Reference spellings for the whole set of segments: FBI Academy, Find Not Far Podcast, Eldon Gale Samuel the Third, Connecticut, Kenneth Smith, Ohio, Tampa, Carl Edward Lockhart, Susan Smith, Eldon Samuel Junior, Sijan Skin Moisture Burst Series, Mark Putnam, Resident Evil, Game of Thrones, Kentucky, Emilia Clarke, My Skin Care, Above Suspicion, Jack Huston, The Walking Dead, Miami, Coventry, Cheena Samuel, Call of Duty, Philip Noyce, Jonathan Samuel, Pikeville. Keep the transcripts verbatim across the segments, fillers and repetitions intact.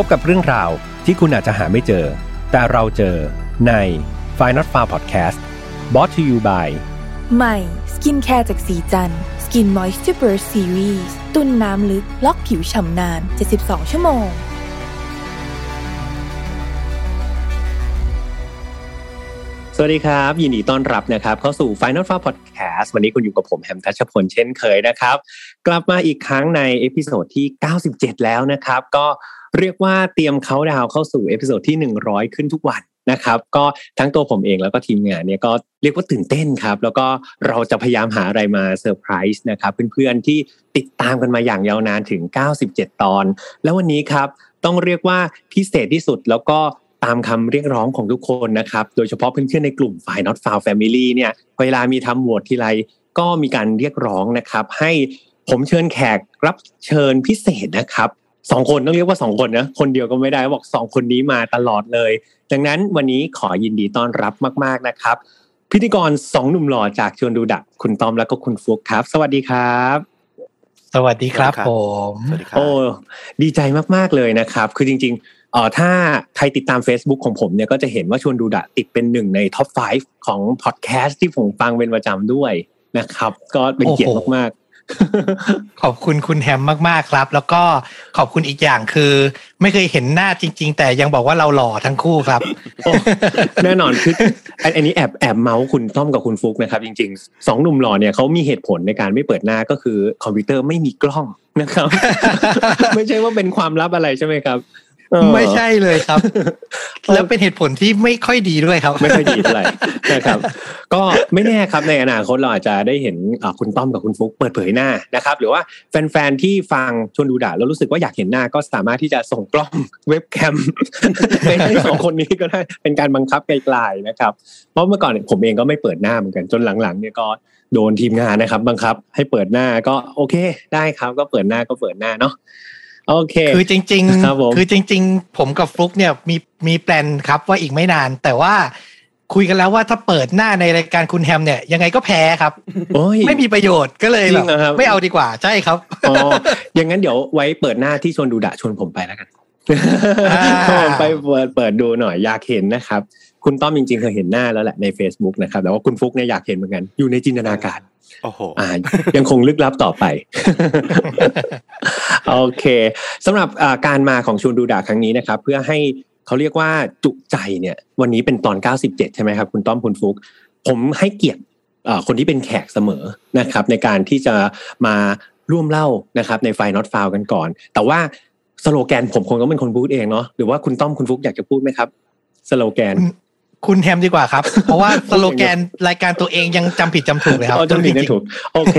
พบกับเรื่องราวที่คุณอาจจะหาไม่เจอแต่เราเจอใน Find Not Far Podcast brought to you by My Skin Care จากสีจัน Skin Moisture Burst Series ตุ้นน้ำลึกล็อกผิวฉ่ำนานเจ็ดสิบสองชั่วโมงสวัสดีครับยินดีต้อนรับนะครับเข้าสู่ Find Not Far Podcast วันนี้คุณอยู่กับผมแฮมทัชพลเช่นเคยนะครับกลับมาอีกครั้งในเอพิโซดที่เก้าสิบเจ็ดแล้วนะครับก็เรียกว่าเตรียมเค้าดาวเข้าสู่เอพิโซดที่หนึ่งร้อยขึ้นทุกวันนะครับก็ทั้งตัวผมเองแล้วก็ทีมงานเนี่ยก็เรียกว่าตื่นเต้นครับแล้วก็เราจะพยายามหาอะไรมาเซอร์ไพรส์นะครับเพื่อนๆที่ติดตามกันมาอย่างยาวนานถึงเก้าสิบเจ็ดตอนแล้ววันนี้ครับต้องเรียกว่าพิเศษที่สุดแล้วก็ตามคำเรียกร้องของทุกคนนะครับโดยเฉพาะเพื่อนๆในกลุ่ม Find Not Far Family เนี่ยเวลามีทำโหวตทีไรก็มีการเรียกร้องนะครับให้ผมเชิญแขกรับเชิญพิเศษนะครับสองคนต้องเรียกว่าสองคนนะคนเดียวก็ไม่ได้บอกสองคนนี้มาตลอดเลยดังนั้นวันนี้ขอยินดีต้อนรับมากๆนะครับพิธีกรสองหนุ่มหล่อจากชวนดูดักคุณต้อมและก็คุณฟุกครับสวัสดีครับสวัสดีครับผมโอ้ดีใจมากๆเลยนะครับคือจริงๆเอ่อถ้าใครติดตาม Facebook ของผมเนี่ยก็จะเห็นว่าชวนดูดะติดเป็นหนึ่งในท็อปไฟว์ของพอดแคสต์ที่ผมฟังเป็นประจำด้วยนะครับก็เป็นเกียรติมากๆขอบคุณคุณแฮมมากๆครับแล้วก็ขอบคุณอีกอย่างคือไม่เคยเห็นหน้าจริงๆแต่ยังบอกว่าเราหล่อทั้งคู่ครับ แน่นอนคืออันนี้แอบแอบเมาส์คุณต้อมกับคุณฟุกนะครับจริงๆสองหนุ่มหล่อเนี่ยเขามีเหตุผลในการไม่เปิดหน้าก็คือคอมพิวเตอร์ไม่มีกล้องนะครับ ไม่ใช่ว่าเป็นความลับอะไรใช่ไหมครับไม่ใช่เลยครับแล้วเป็นเหตุผลที่ไม่ค่อยดีด้วยครับไม่ค่อยดีเท่าไหร่นะครับก็ไม่แน่ครับในอนาคตเราอาจจะได้เห็นคุณต้อมกับคุณฟุ๊กเปิดเผยหน้านะครับหรือว่าแฟนๆที่ฟังชวนดูด่าแล้วรู้สึกว่าอยากเห็นหน้าก็สามารถที่จะส่งกล้องเว็บแคมไปให้สองคนนี้ก็ได้เป็นการบังคับไกลๆนะครับเพราะเมื่อก่อนผมเองก็ไม่เปิดหน้าเหมือนกันจนหลังๆเนี่ยก็โดนทีมงานนะครับบังคับให้เปิดหน้าก็โอเคได้ครับก็เปิดหน้าก็เปิดหน้าเนาะโอเคคือจริงๆคือจริงๆผมกับฟลุ๊กเนี่ยมีมีแพลนครับว่าอีกไม่นานแต่ว่าคุยกันแล้วว่าถ้าเปิดหน้าในรายการคุณแฮมเนี่ยยังไงก็แพ้ครับไม่มีประโยชน์ก็เลยแบบไม่เอาดีกว่าใช่ครับอ๋ออย่างนั้นเดี๋ยวไว้เปิดหน้าที่ชวนดูดะชวนผมไปแล้วกันชวนไปเปิดเปิดดูหน่อยอยากเห็นนะครับคุณต้อมจริงๆเคยเห็นหน้าแล้วแหละใน Facebook นะครับแต่ว่าคุณฟลุ๊กเนี่ยอยากเห็นเหมือนกันอยู่ในจินตนาการโอ้โหอ่ายังคงลึกลับต่อไปโอเคสำหรับการมาของชวนดูดะครั้งนี้นะครับเพื่อให้เขาเรียกว่าจุใจเนี่ยวันนี้เป็นตอนเก้าสิบเจ็ดใช่ไหมครับคุณต้อมคุณฟุกผมให้เกียรติคนที่เป็นแขกเสมอนะครับในการที่จะมาร่วมเล่านะครับในไฟล์ Not Found กันก่อนแต่ว่าสโลแกนผมคงต้องเป็นคนพูดเองเนาะหรือว่าคุณต้อมคุณฟุกอยากจะพูดไหมครับสโลแกนคุณแฮมดีกว่าครับเพราะว่าสโลแกนรายการตัวเองยังจำผิดจำถูกเลยครับจำผิดจำถูกโอเค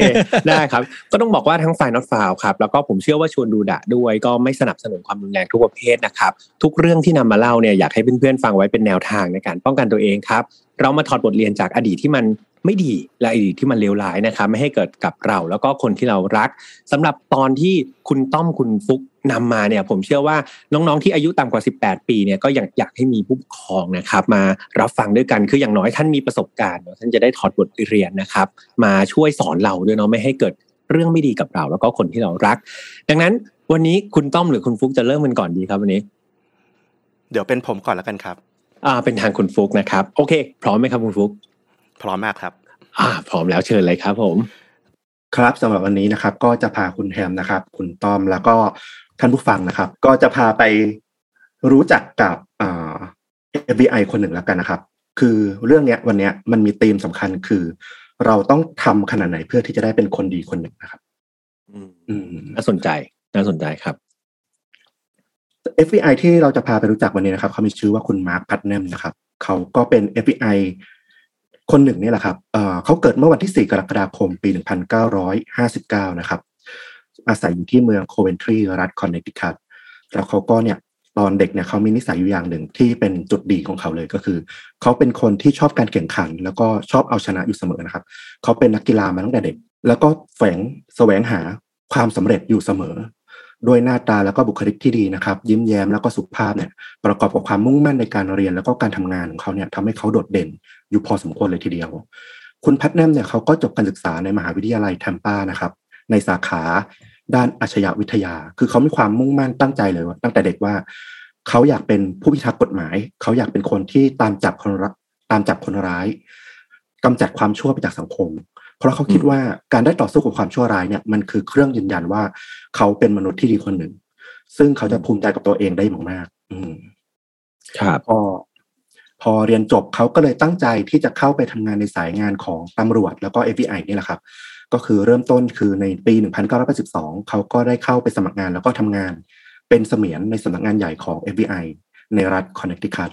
ได้ครับก็ต้องบอกว่าทั้ง Find Not Far ครับแล้วก็ผมเชื่อว่าชวนดูดะด้วยก็ไม่สนับสนุนความรุนแรงทุกประเภทนะครับทุกเรื่องที่นำมาเล่าเนี่ยอยากให้เพื่อนๆฟังไว้เป็นแนวทางในการป้องกันตัวเองครับเรามาถอดบทเรียนจากอดีตที่มันไม่ดีและอดีตที่มันเลวร้ายนะครับไม่ให้เกิดกับเราแล้วก็คนที่เรารักสำหรับตอนที่คุณต้อมคุณฟุกนำมาเนี่ยผมเชื่อว่าน้องๆที่อายุต่ำกว่าสิบแปดปีเนี่ยก็อยากอยากให้มีผู้ปกครองนะครับมารับฟังด้วยกันคืออย่างน้อยท่านมีประสบการณ์ท่านจะได้ถอดบทเรียนนะครับมาช่วยสอนเราด้วยเนาะไม่ให้เกิดเรื่องไม่ดีกับเราแล้วก็คนที่เรารักดังนั้นวันนี้คุณต้อมหรือคุณฟุกจะเริ่มกันก่อนดีครับวันนี้เดี๋ยวเป็นผมก่อนแล้วกันครับอ่าเป็นทางคุณฟุกนะครับโอเคพร้อมไหมครับคุณฟุกพร้อมมากครับอ่าพร้อมแล้วเชิญเลยครับผมครับสำหรับวันนี้นะครับก็จะพาคุณแฮมนะครับคุณต้อมแล้วก็ท่านผู้ฟังนะครับก็จะพาไปรู้จักกับอ่า เอฟ บี ไอ คนหนึ่งแล้วกันนะครับคือเรื่องเนี้ยวันเนี้ยมันมีธีมสำคัญคือเราต้องทำขนาดไหนเพื่อที่จะได้เป็นคนดีคนหนึ่งนะครับอืมน่าสนใจน่าสนใจครับ เอฟ บี ไอ ที่เราจะพาไปรู้จักวันนี้นะครับเขามีชื่อว่าคุณ Mark Putnam นะครับเขาก็เป็น เอฟ บี ไอ คนหนึ่งนี่แหละครับเอ่อเขาเกิดเมื่อวันที่สี่กรกฎาคมปีหนึ่งพันเก้าร้อยห้าสิบเก้านะครับอาศัยอยู่ที่เมืองโคเวนทรีรัฐคอนเนตทิคัตแล้วเขาก็เนี่ยตอนเด็กเนี่ยเขามีนิสัยอยู่อย่างหนึ่งที่เป็นจุดดีของเขาเลยก็คือเขาเป็นคนที่ชอบการแข่งขันแล้วก็ชอบเอาชนะอยู่เสมอนะครับเขาเป็นนักกีฬามาตั้งแต่เด็กแล้วก็แฝงแสวงหาความสำเร็จอยู่เสมอด้วยหน้าตาแล้วก็บุคลิกที่ดีนะครับยิ้มแย้มแล้วก็สุภาพเนี่ยประกอบกับความมุ่งมั่นในการเรียนแล้วก็การทำงานของเขาเนี่ยทำให้เขาโดดเด่นอยู่พอสมควรเลยทีเดียวคุณแพทแนมเนี่ยเขาก็จบการศึกษาในมหาวิทยาลัยแทมปานะครับในสาขา ด้านอาชญาวิทยาคือเขามีความมุ่งมั่นตั้งใจเลยว่าตั้งแต่เด็กว่าเขาอยากเป็นผู้พิทักษ์กฎหมายเขาอยากเป็นคนที่ตามจับคนตามจับคนร้ายกำจัดความชั่วไปจากสังคมเพราะเขาคิดว่าการได้ต่อสู้กับความชั่วร้ายเนี่ยมันคือเครื่องยืนยันว่าเขาเป็นมนุษย์ที่ดีคนหนึ่งซึ่งเขาจะภูมิใจกับตัวเองได้มากๆอืมครับพอพอเรียนจบเขาก็เลยตั้งใจที่จะเข้าไปทำงานในสายงานของตำรวจแล้วก็ เอฟ บี ไอ นี่แหละครับก็คือเริ่มต้นคือในปีหนึ่งพันเก้าร้อยแปดสิบสองเขาก็ได้เข้าไปสมัครงานแล้วก็ทำงานเป็นเสมียนในสำนักงานใหญ่ของ เอฟ บี ไอ ในรัฐคอนเนตทิคัต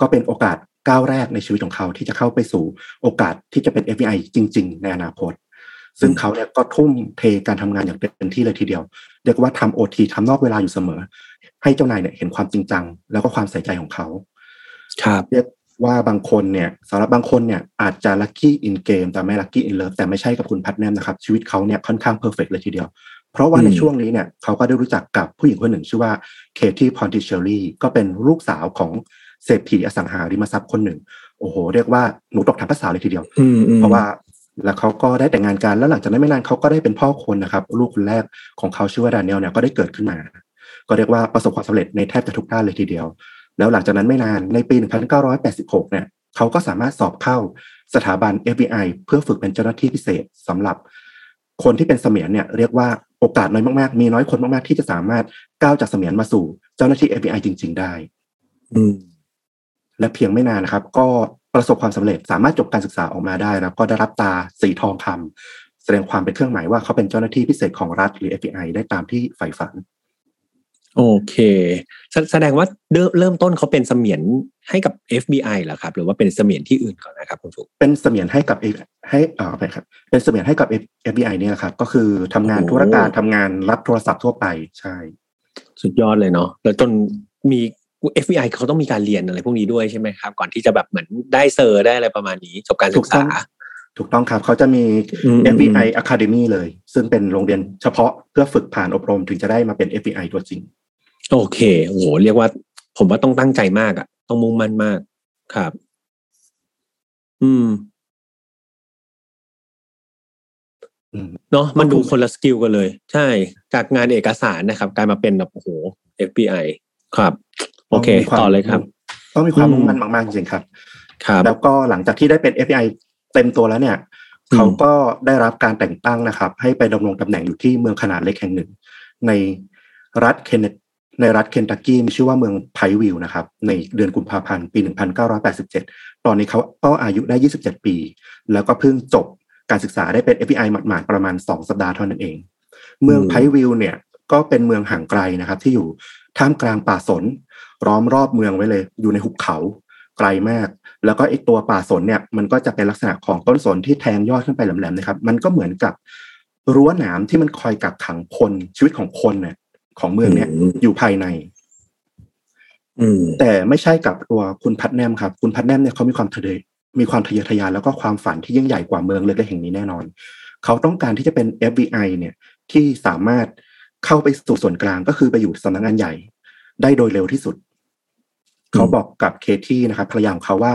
ก็เป็นโอกาสก้าวแรกในชีวิตของเขาที่จะเข้าไปสู่โอกาสที่จะเป็น เอฟ บี ไอ จริงๆในอนาคตซึ่งเขาเนี่ยก็ทุ่มเทการทำงานอย่างเต็มที่เลยทีเดียวเรียกว่าทำ โอ ที ทำนอกเวลาอยู่เสมอให้เจ้านายเนี่ยเห็นความจริงจังแล้วก็ความใส่ใจของเขาครับเรียกว่าบางคนเนี่ยสำหรับบางคนเนี่ยอาจจะ lucky in game แต่ไม่ lucky in love แต่ไม่ใช่กับคุณพัทแนมนะครับชีวิตเขาเนี่ยค่อนข้าง perfect เลยทีเดียวเพราะว่าในช่วงนี้เนี่ยเขาก็ได้รู้จักกับผู้หญิงคนหนึ่งชื่อว่าเคที่พอนติเชลลี่ก็เป็นลูกสาวของเศรษฐีอสังหาริมทรัพย์คนหนึ่งโอ้โหเรียกว่าหนูตกถังภาษาเลยทีเดียวเพราะว่าแล้วเขาก็ได้แต่งงานกันแล้วหลังจากนั้นไม่นานเขาก็ได้เป็นพ่อคนนะครับลูกคนแรกของเขาชื่อว่าดาเนียลเนี่ยก็ได้เกิดขึ้นมาก็เรียกว่าประสบความสำเร็จในแทบจะทุกด้านเลยทีเดียวแล้วหลังจากนั้นไม่นานในปี หนึ่งพันเก้าร้อยแปดสิบหก เนี่ยเขาก็สามารถสอบเข้าสถาบัน เอฟ บี ไอ เพื่อฝึกเป็นเจ้าหน้าที่พิเศษสำหรับคนที่เป็นเสมียนเนี่ยเรียกว่าโอกาสน้อยมากๆมีน้อยคนมากๆที่จะสามารถก้าวจากเสมียนมาสู่เจ้าหน้าที่ เอฟ บี ไอ จริงๆได้และเพียงไม่นานนะครับก็ประสบความสำเร็จสามารถจบการศึกษาออกมาได้แล้วก็ได้รับตาสีทองคำแสดงความเป็นเครื่องหมายว่าเขาเป็นเจ้าหน้าที่พิเศษของรัฐหรือ เอฟ บี ไอ ได้ตามที่ใฝ่ฝันโอเคแสดงว่าเริ่มต้นเขาเป็นเสมียนให้กับ เอฟ บี ไอ เหรอครับหรือว่าเป็นเสมียนที่อื่นก่อนนะครับคุณฟุกเป็นเสมียนให้กับให้เอ่อครับเป็นเสมียนให้กับ เอฟ บี ไอ เนี่ยครับก็คือทำงานธุรการทำงานรับโทรศัพท์ทั่วไปใช่สุดยอดเลยเนาะแล้วจนมี เอฟ บี ไอ เขาต้องมีการเรียนอะไรพวกนี้ด้วยใช่ไหมครับก่อนที่จะแบบเหมือนได้เซอร์ได้อะไรประมาณนี้จบการศึกษาถูกต้องครับเขาจะมี เอฟ บี ไอ Academy เลยซึ่งเป็นโรงเรียนเฉพาะเพื่อฝึกผ่านอบรมถึงจะได้มาเป็น เอฟ บี ไอ ตัวจริงโอเคโอ้โหเรียกว่าผมว่าต้องตั้งใจมากอ่ะต้องมุ่งมั่นมากครับอืมเนาะมันดูคนละสกิลกันเลยใช่จากงานเอกสารนะครับกลายมาเป็นแบบโอ้โห เอฟ บี ไอ ครับโอเคต่อเลยครับต้องมีความมุ่งมั่นมากๆจริงครับครับแล้วก็หลังจากที่ได้เป็น เอฟ บี ไอ เต็มตัวแล้วเนี่ยเขาก็ได้รับการแต่งตั้งนะครับให้ไปดำรงตำแหน่งอยู่ที่เมืองขนาดเล็กแห่งหนึ่งในรัฐเคนเนตในรัฐเคนตักกี้มีชื่อว่าเมืองไพวิลนะครับในเดือนกุมภาพันธ์ปีหนึ่งพันเก้าร้อยแปดสิบเจ็ดตอนนี้เขาก็อายุได้ยี่สิบเจ็ดปีแล้วก็เพิ่งจบการศึกษาได้เป็น เอฟ บี ไอ หมาดๆประมาณสองสัปดาห์เท่านั้นเองเมืองไพวิลเนี่ยก็เป็นเมืองห่างไกลนะครับที่อยู่ท่ามกลางป่าสนล้อมรอบเมืองไว้เลยอยู่ในหุบเขาไกลมากแล้วก็ไอ้ตัวป่าสนเนี่ยมันก็จะเป็นลักษณะของต้นสนที่แทงยอดขึ้นไปแหลมๆนะครับมันก็เหมือนกับรั้วหนามที่มันคอยกักขังคนชีวิตของคนเนี่ยของเมืองเนี่ย อ, อยู่ภายในแต่ไม่ใช่กับตัวคุณพัทแนมครับคุณพัทแนมเนี่ยเขามีความทะเยอมีความทะเยอทะยานแล้วก็ความฝันที่ยิ่งใหญ่กว่าเมืองเล็กๆแห่งนี้แน่นอนเขาต้องการที่จะเป็น เอฟ บี ไอ เนี่ยที่สามารถเข้าไปสู่ส่วนกลางก็คือไปอยู่สำนักงานใหญ่ได้โดยเร็วที่สุดเขาบอกกับเคที่นะครับภรรยาของเขาว่า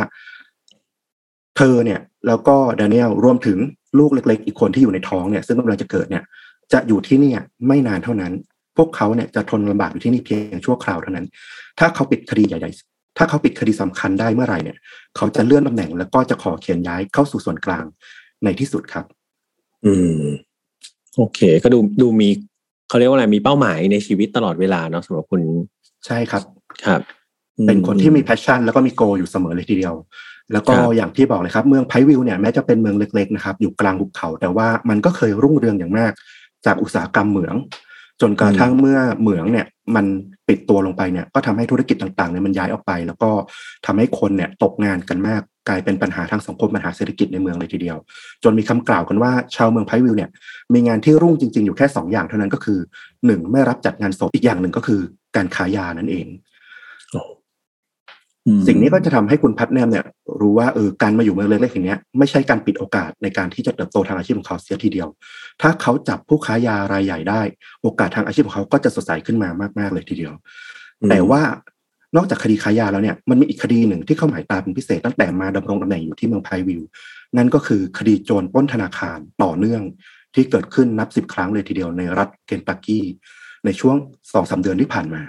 เธอเนี่ยแล้วก็ดาเนียลรวมถึงลูกเล็กๆอีกคนที่อยู่ในท้องเนี่ยซึ่งกำลังจะเกิดเนี่ยจะอยู่ที่นี่ไม่นานเท่านั้นพวกเขาเนี่ยจะทนลำบากอยู่ที่นี่เพียงชั่วคราวเท่านั้นถ้าเขาปิดคดีใหญ่ๆถ้าเขาปิดคดีสำคัญได้เมื่อไหร่เนี่ยเขาจะเลื่อนตำแหน่งแล้วก็จะขอเขียนย้ายเข้าสู่ส่วนกลางในที่สุดครับอืมโอเคก็ดูดูมีเขาเรียกว่าอะไรมีเป้าหมายในชีวิตตลอดเวลาเนาะสำหรับคุณใช่ครับครับเป็นคนที่มีแพชชั่นแล้วก็มีโกอยู่เสมอเลยทีเดียวแล้วก็อย่างที่บอกเลยครับเมืองไพวิลเนี่ยแม้จะเป็นเมืองเล็กๆนะครับอยู่กลางหุบเขาแต่ว่ามันก็เคยรุ่งเรืองอย่างมากจากอุตสาหกรรมเหมืองจนกระทั่งเมื่อเหมืองเนี่ยมันปิดตัวลงไปเนี่ยก็ทำให้ธุรกิจต่างๆเนี่ยมันย้ายออกไปแล้วก็ทำให้คนเนี่ยตกงานกันมากกลายเป็นปัญหาทางสังคมปัญหาเศรษฐกิจในเมืองเลยทีเดียวจนมีคำกล่าวกันว่าชาวเมืองไพวิลเนี่ยมีงานที่รุ่งจริงๆอยู่แค่สองอย่างเท่านั้นก็คือหนึ่งไม่รับจัดงานศพอีกอย่างหนึ่งก็คือการขายยานั่นเองสิ่งนี้ก็จะทำให้คุณพัทแนมเนี่ยรู้ว่าเออการมาอยู่เมืองเล็กๆอย่างนี้ไม่ใช่การปิดโอกาสในการที่จะเติบโตทางอาชีพของเขาเสียทีเดียวถ้าเขาจับผู้ค้ายารายใหญ่ได้โอกาสทางอาชีพของเขาก็จะสดใสขึ้นมามากๆเลยทีเดียวแต่ว่านอกจากคดีค้ายาแล้วเนี่ยมันมีอีกคดีหนึ่งที่เข้าหมายตาเป็นพิเศษตั้งแต่มาดำรงตำแหน่งอยู่ที่เมืองไพวิลนั่นก็คือคดีโจรปล้นธนาคารต่อเนื่อง ที่เกิดขึ้นนับสิบครั้งเลยทีเดียวในรัฐเคนตักกี้ในช่วง สองถึงสาม เดือนที่ผ่านมา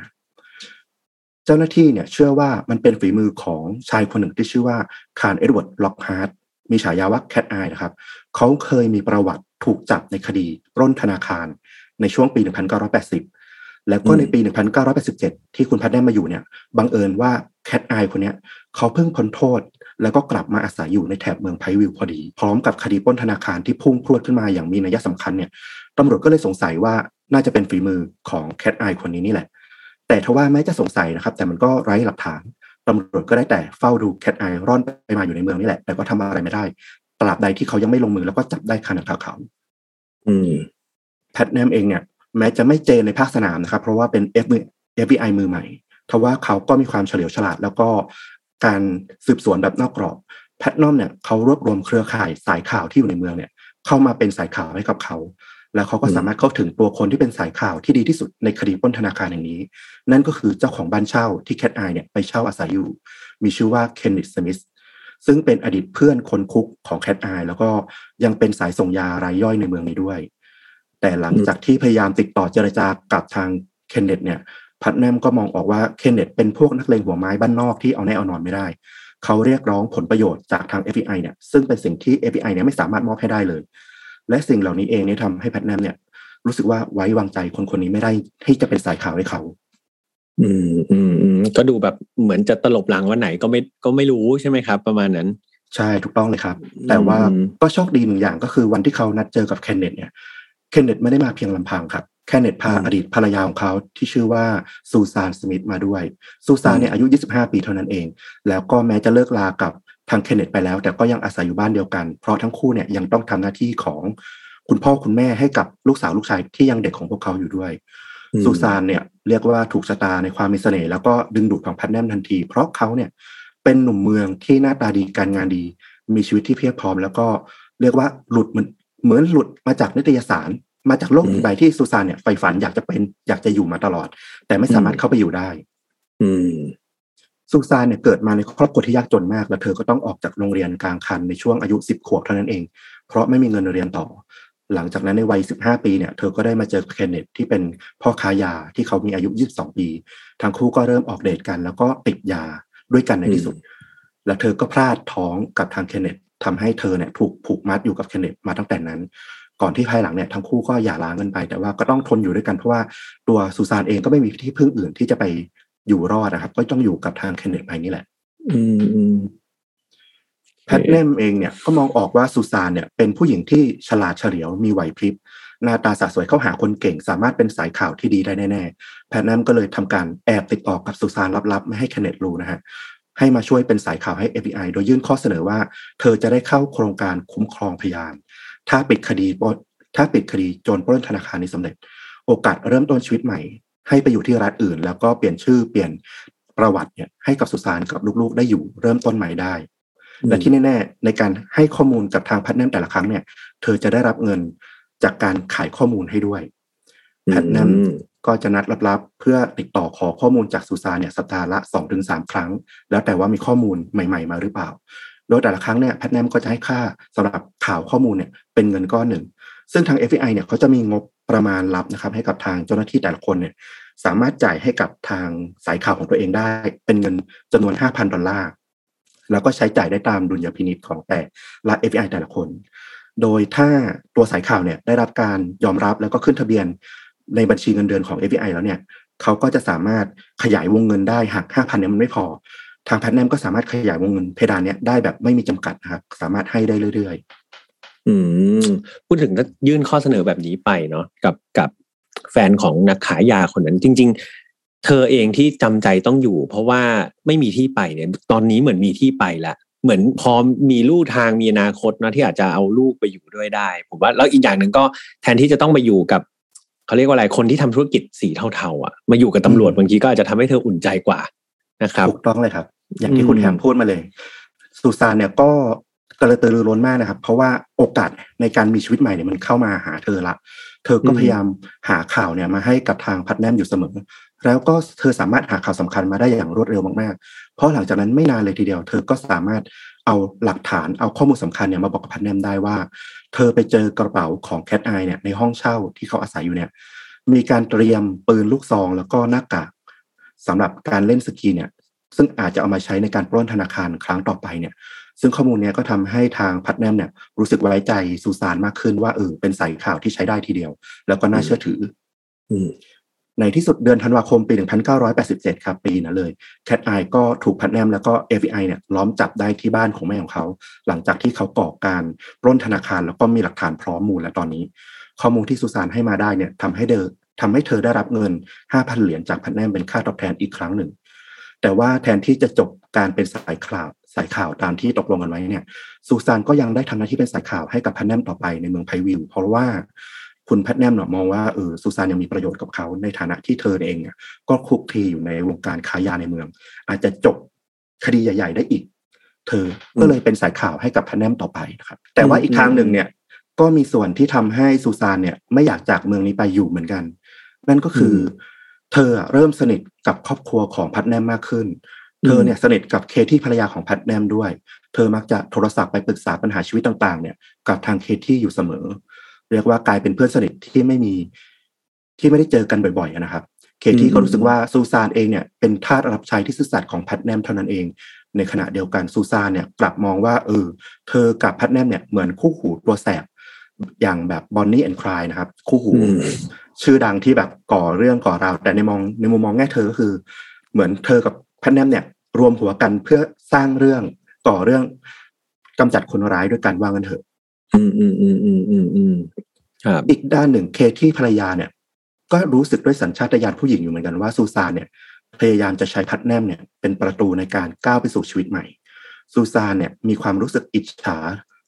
เจ้าหน้าที่เนี่ยเชื่อว่ามันเป็นฝีมือของชายคนหนึ่งที่ชื่อว่าคาร์ล เอ็ดเวิร์ด ล็อกฮาร์ทมีฉายาว่าแคทอายนะครับเขาเคยมีประวัติถูกจับในคดีปล้นธนาคารในช่วงปีหนึ่งเก้าแปดศูนย์แล้วก็ในปีหนึ่งเก้าแปดเจ็ดที่คุณพัดได้มาอยู่เนี่ยบังเอิญว่าแคทอายคนเนี้ยเขาเพิ่งพ้นโทษแล้วก็กลับมาอาศัยอยู่ในแถบเมืองไพวิลพอดีพร้อมกับคดีปล้นธนาคารที่พุ่งพรวดขึ้นมาอย่างมีนัยสำคัญเนี่ยตำรวจก็เลยสงสัยว่าน่าจะเป็นฝีมือของแคทอายคนนี้นี่แหละแต่ทว่าแม้จะสงสัยนะครับแต่มันก็ไร้หลักฐานตำรวจก็ได้แต่เฝ้าดูแคทอายร่อนไปมาอยู่ในเมืองนี่แหละแต่ก็ทำอะไรไม่ได้ตราบใดที่เขายังไม่ลงมือแล้วก็จับได้คาหนังคาเขาอืมแพทแนมเองเนี่ยแม้จะไม่เจนในภาคสนามนะครับเพราะว่าเป็น เอฟ บี ไอ มือใหม่ทว่าเขาก็มีความเฉลียวฉลาดแล้วก็การสืบสวนแบบนอกกรอบแพทแนมเนี่ยเขารวบรวมเครือข่ายสายข่าวที่อยู่ในเมืองเนี่ยเข้ามาเป็นสายข่าวให้กับเขาแล้วเขาก็สามารถเข้าถึงตัวคนที่เป็นสายข่าวที่ดีที่สุดในคดีปล้นธนาคารอย่างนี้นั่นก็คือเจ้าของบ้านเช่าที่แคทไอเนี่ยไปเช่าอาศัยอยู่มีชื่อว่า Kenneth Smith ซึ่งเป็นอดีตเพื่อนคนคุกของแคทไอแล้วก็ยังเป็นสายส่งยารายย่อยในเมืองนี้ด้วยแต่หลังจากที่พยายามติดต่อเจรจากับทาง Kenneth เนี่ยพัทแนมก็มองออกว่า Kenneth เป็นพวกนักเลงหัวไม้บ้านนอกที่เอาแน่เอานอนไม่ได้เขาเรียกร้องผลประโยชน์จากทาง เอฟ บี ไอ เนี่ยซึ่งเป็นสิ่งที่ เอฟ บี ไอ เนี่ยไม่สามารถมอบให้ได้เลยและสิ่งเหล่านี้เองเนี่ยทำให้แพทแนมเนี่ยรู้สึกว่าไว้วางใจคนคนนี้ไม่ได้ที่จะเป็นสายข่าวให้เขาอืมอืมก็ดูแบบเหมือนจะตลบหลังวันไหนก็ไม่ก็ไม่รู้ใช่ไหมครับประมาณนั้นใช่ถูกต้องเลยครับแต่ว่าก็โชคดีหนึ่งอย่างก็คือวันที่เขานัดเจอกับเคนเนตเนี่ยเคนเนตไม่ได้มาเพียงลำพังครับเคนเนตพาอดีตภรรยาของเขาที่ชื่อว่าซูซานสมิธมาด้วยซูซานเนี่ยอายุยี่สิบห้าปีเท่านั้นเองแล้วก็แม้จะเลิกลากับทางเคนเนตไปแล้วแต่ก็ยังอาศัยอยู่บ้านเดียวกันเพราะทั้งคู่เนี่ยยังต้องทำหน้าที่ของคุณพ่อคุณแม่ให้กับลูกสาวลูกชายที่ยังเด็กของพวกเขาอยู่ด้วยซูซานเนี่ยเรียกว่าถูกชะตาในความมีเสน่ห์แล้วก็ดึงดูดของแพทแนมทันทีเพราะเขาเนี่ยเป็นหนุ่มเมืองที่หน้าตาดีการงานดีมีชีวิตที่เพียบพร้อมแล้วก็เรียกว่าหลุดเหมือนเหมือนหลุดมาจากนิตยสารมาจากโลกใบที่ซูซานเนี่ยใฝ่ฝันอยากจะเป็นอยากจะอยู่มาตลอดแต่ไม่สามารถเข้าไปอยู่ได้ซูซานเนี่ยเกิดมาในครอบครัวที่ยากจนมากและเธอก็ต้องออกจากโรงเรียนกลางคันในช่วงอายุสิบขวบเท่านั้นเองเพราะไม่มีเงินเรียนต่อหลังจากนั้นในวัยสิบห้าปีเนี่ยเธอก็ได้มาเจอเคนเนตที่เป็นพ่อค้ายาที่เขามีอายุยี่สิบสองปีทั้งคู่ก็เริ่มออกเดทกันแล้วก็ติดยาด้วยกันในที่สุดและเธอก็พลาดท้องกับทางเคนเนตทำให้เธอเนี่ยถูกผูกมัดอยู่กับเคนเนตมาตั้งแต่นั้นก่อนที่ภายหลังเนี่ยทั้งคู่ก็หย่าร้างกันไปแต่ว่าก็ต้องทนอยู่ด้วยกันเพราะว่าตัวซูซานเองก็ไม่มีที่พึ่งอื่นที่จะไปอยู่รอดนะครับก็ต้องอยู่กับทางเคนเนตไปนี่แหละแพทแนมเองเนี่ยก็มองออกว่าซูซานเนี่ยเป็นผู้หญิงที่ฉลาดเฉลียวมีไหวพริบหน้าตาสะสวยเข้าหาคนเก่งสามารถเป็นสายข่าวที่ดีได้แน่ๆแพทแนมก็เลยทำการแอบติดต่อกับซูซานลับๆไม่ให้เคนเนตรู้นะฮะให้มาช่วยเป็นสายข่าวให้ เอฟ บี ไอ โดยยื่นข้อเสนอว่าเธอจะได้เข้าโครงการคุ้มครองพยานถ้าปิดคดีถ้าปิดคดีโจรปล้นธนาคารนี้สำเร็จโอกาสเริ่มต้นชีวิตใหม่ให้ไปอยู่ที่รัฐอื่นแล้วก็เปลี่ยนชื่อเปลี่ยนประวัติเนี่ยให้กับสุสานกับลูกๆได้อยู่เริ่มต้นใหม่ได้และที่แน่ๆในการให้ข้อมูลกับทางแพทแนมแต่ละครั้งเนี่ยเธอจะได้รับเงินจากการขายข้อมูลให้ด้วยแพทแนมก็จะนัดลับๆเพื่อติดต่อขอข้อมูลจากสุสานเนี่ยสัปดาห์ละ สองถึงสาม ครั้งแล้วแต่ว่ามีข้อมูลใหม่ๆมาหรือเปล่าโดยแต่ละครั้งเนี่ยแพทแนมก็จะให้ค่าสำหรับข่าวข้อมูลเนี่ยเป็นเงินก้อนหนึ่งซึ่งทาง เอฟ บี ไอ เนี่ยเขาจะมีงบประมาณลับนะครับให้กับทางเจ้าหน้าที่แต่ละคนเนี่ยสามารถจ่ายให้กับทางสายข่าวของตัวเองได้เป็นเงินจำนวน ห้าพันดอลลาร์แล้วก็ใช้จ่ายได้ตามดุลยพินิจของแต่ละ เอฟ บี ไอ แต่ละคนโดยถ้าตัวสายข่าวเนี่ยได้รับการยอมรับแล้วก็ขึ้นทะเบียนในบัญชีเงินเดือนของ เอฟ บี ไอ แล้วเนี่ยเขาก็จะสามารถขยายวงเงินได้หาก ห้าพัน เนี่ยมันไม่พอทางแพทแนมก็สามารถขยายวงเงินเพดานเนี่ยได้แบบไม่มีจำกัดนะครับสามารถให้ได้เรื่อยๆอืมพูดถึงถ้ายื่นข้อเสนอแบบนี้ไปเนาะกับกับแฟนของนักขายยาคนนั้นจริงๆเธอเองที่จำใจต้องอยู่เพราะว่าไม่มีที่ไปเนี่ยตอนนี้เหมือนมีที่ไปละเหมือนพอมีลูกทางมีอนาคตนะที่อาจจะเอาลูกไปอยู่ด้วยได้ผมว่าแล้วอีกอย่างหนึ่งก็แทนที่จะต้องไปอยู่กับเขาเรียกว่าอะไรคนที่ทำธุรกิจสีเทาๆอ่ะมาอยู่กับตำรวจบางทีก็อาจจะทำให้เธออุ่นใจกว่านะครับถูกต้องเลยครับอย่างที่คุณแฮมพูดมาเลยสุสานเนี่ยก็กระตือรือร้นมากนะครับเพราะว่าโอกาสในการมีชีวิตใหม่เนี่ยมันเข้ามาหาเธอละ เธอก็พยายามหาข่าวเนี่ยมาให้กับทางพัทแนมอยู่เสมอแล้วก็เธอสามารถหาข่าวสำคัญมาได้อย่างรวดเร็วมากๆเพราะหลังจากนั้นไม่นานเลยทีเดียวเธอก็สามารถเอาหลักฐานเอาข้อมูลสำคัญเนี่ยมาบอกกับพัทแนมได้ว่าเธอไปเจอกระเป๋าของแคทไอเนี่ยในห้องเช่าที่เขาอาศัยอยู่เนี่ยมีการเตรียมปืนลูกซองแล้วก็หน้ากากสำหรับการเล่นสกีเนี่ยซึ่งอาจจะเอามาใช้ในการปล้นธนาคารครั้งต่อไปเนี่ยซึ่งข้อมูลเนี้ยก็ทำให้ทางพัทแนมเนี่ยรู้สึกไว้ใจซูซานมากขึ้นว่าเออเป็นสายข่าวที่ใช้ได้ทีเดียวแล้วก็น่าเชื่อถือในที่สุดเดือนธันวาคมปีหนึ่งพันเก้าร้อยแปดสิบเจ็ดครับปีนั้นเลยแคทไอก็ถูกพัทแนมแล้วก็ เอฟ บี ไอ เนี่ยล้อมจับได้ที่บ้านของแม่ของเขาหลังจากที่เขาก่อการปล้นธนาคารแล้วก็มีหลักฐานพร้อมมูลและตอนนี้ข้อมูลที่ซูซานให้มาได้เนี่ยทำให้เธอทำให้เธอได้รับเงิน ห้าพัน เหรียญจากพัทแนมเป็นค่าตอบแทนอีกครั้งหนึ่งแต่ว่าแทนที่จะจบการเป็นสายข่าวสายข่าวตามที่ตกลงกันไว้เนี่ยซูซานก็ยังได้ทำหน้าที่เป็นสายข่าวให้กับพัทแนมต่อไปในเมืองไพวิลเพราะว่าคุณพัทแนมเนี่ยมองว่าเออซูซานยังมีประโยชน์กับเขาในฐานะที่เธอเองเนี่ยก็คลุกคลีอยู่ในวงการค้ายาในเมืองอาจจะจบคดีใหญ่ๆได้อีกเธอก็เลยเป็นสายข่าวให้กับพัทแนมต่อไปนะครับแต่ว่าอีกทางหนึ่งเนี่ยก็มีส่วนที่ทำให้ซูซานเนี่ยไม่อยากจากเมืองนี้ไปอยู่เหมือนกันนั่นก็คือเธอเริ่มสนิทกับครอบครัวของพัทแนมมากขึ้นเธอเนี่ยสนิทกับเคที่ภรรยาของพัทแนมด้วยเธอมักจะโทรศัพท์ไปปรึกษาปัญหาชีวิตต่างๆเนี่ยกับทางเคที่อยู่เสมอเรียกว่ากลายเป็นเพื่อนสนิทที่ไม่มีที่ไม่ได้เจอกันบ่อยๆนะครับเคที่ก็รู้สึกว่าซูซานเองเนี่ยเป็นทาสรับใช้ที่ซื่อสัตย์ของพัทแนมเท่านั้นเองในขณะเดียวกันซูซานเนี่ยกลับมองว่าเออเธอกับพัทแนมเนี่ยเหมือนคู่หูตัวแสบอย่างแบบบอนนี่แอนด์คลายนะครับคู่หูชื่อดังที่แบบก่อเรื่องก่อราวแต่ในมองในมุมมองแง่เธอก็คือเหมือนเธอกับพัทแนมเนี่ยรวมหัวกันเพื่อสร้างเรื่องก่อเรื่องกำจัดคนร้ายด้วยการว่างันเถอะอืมอืมอืมอืมอืมอืมครับอีกด้านหนึ่งเคที่ภรรยาเนี่ยก็รู้สึกด้วยสัญชาตญาณผู้หญิงอยู่เหมือนกันว่าซูซานเนี่ยพยายามจะใช้พัทแนมเนี่ยเป็นประตูในการก้าวไปสู่ชีวิตใหม่ซูซานเนี่ยมีความรู้สึกอิจฉา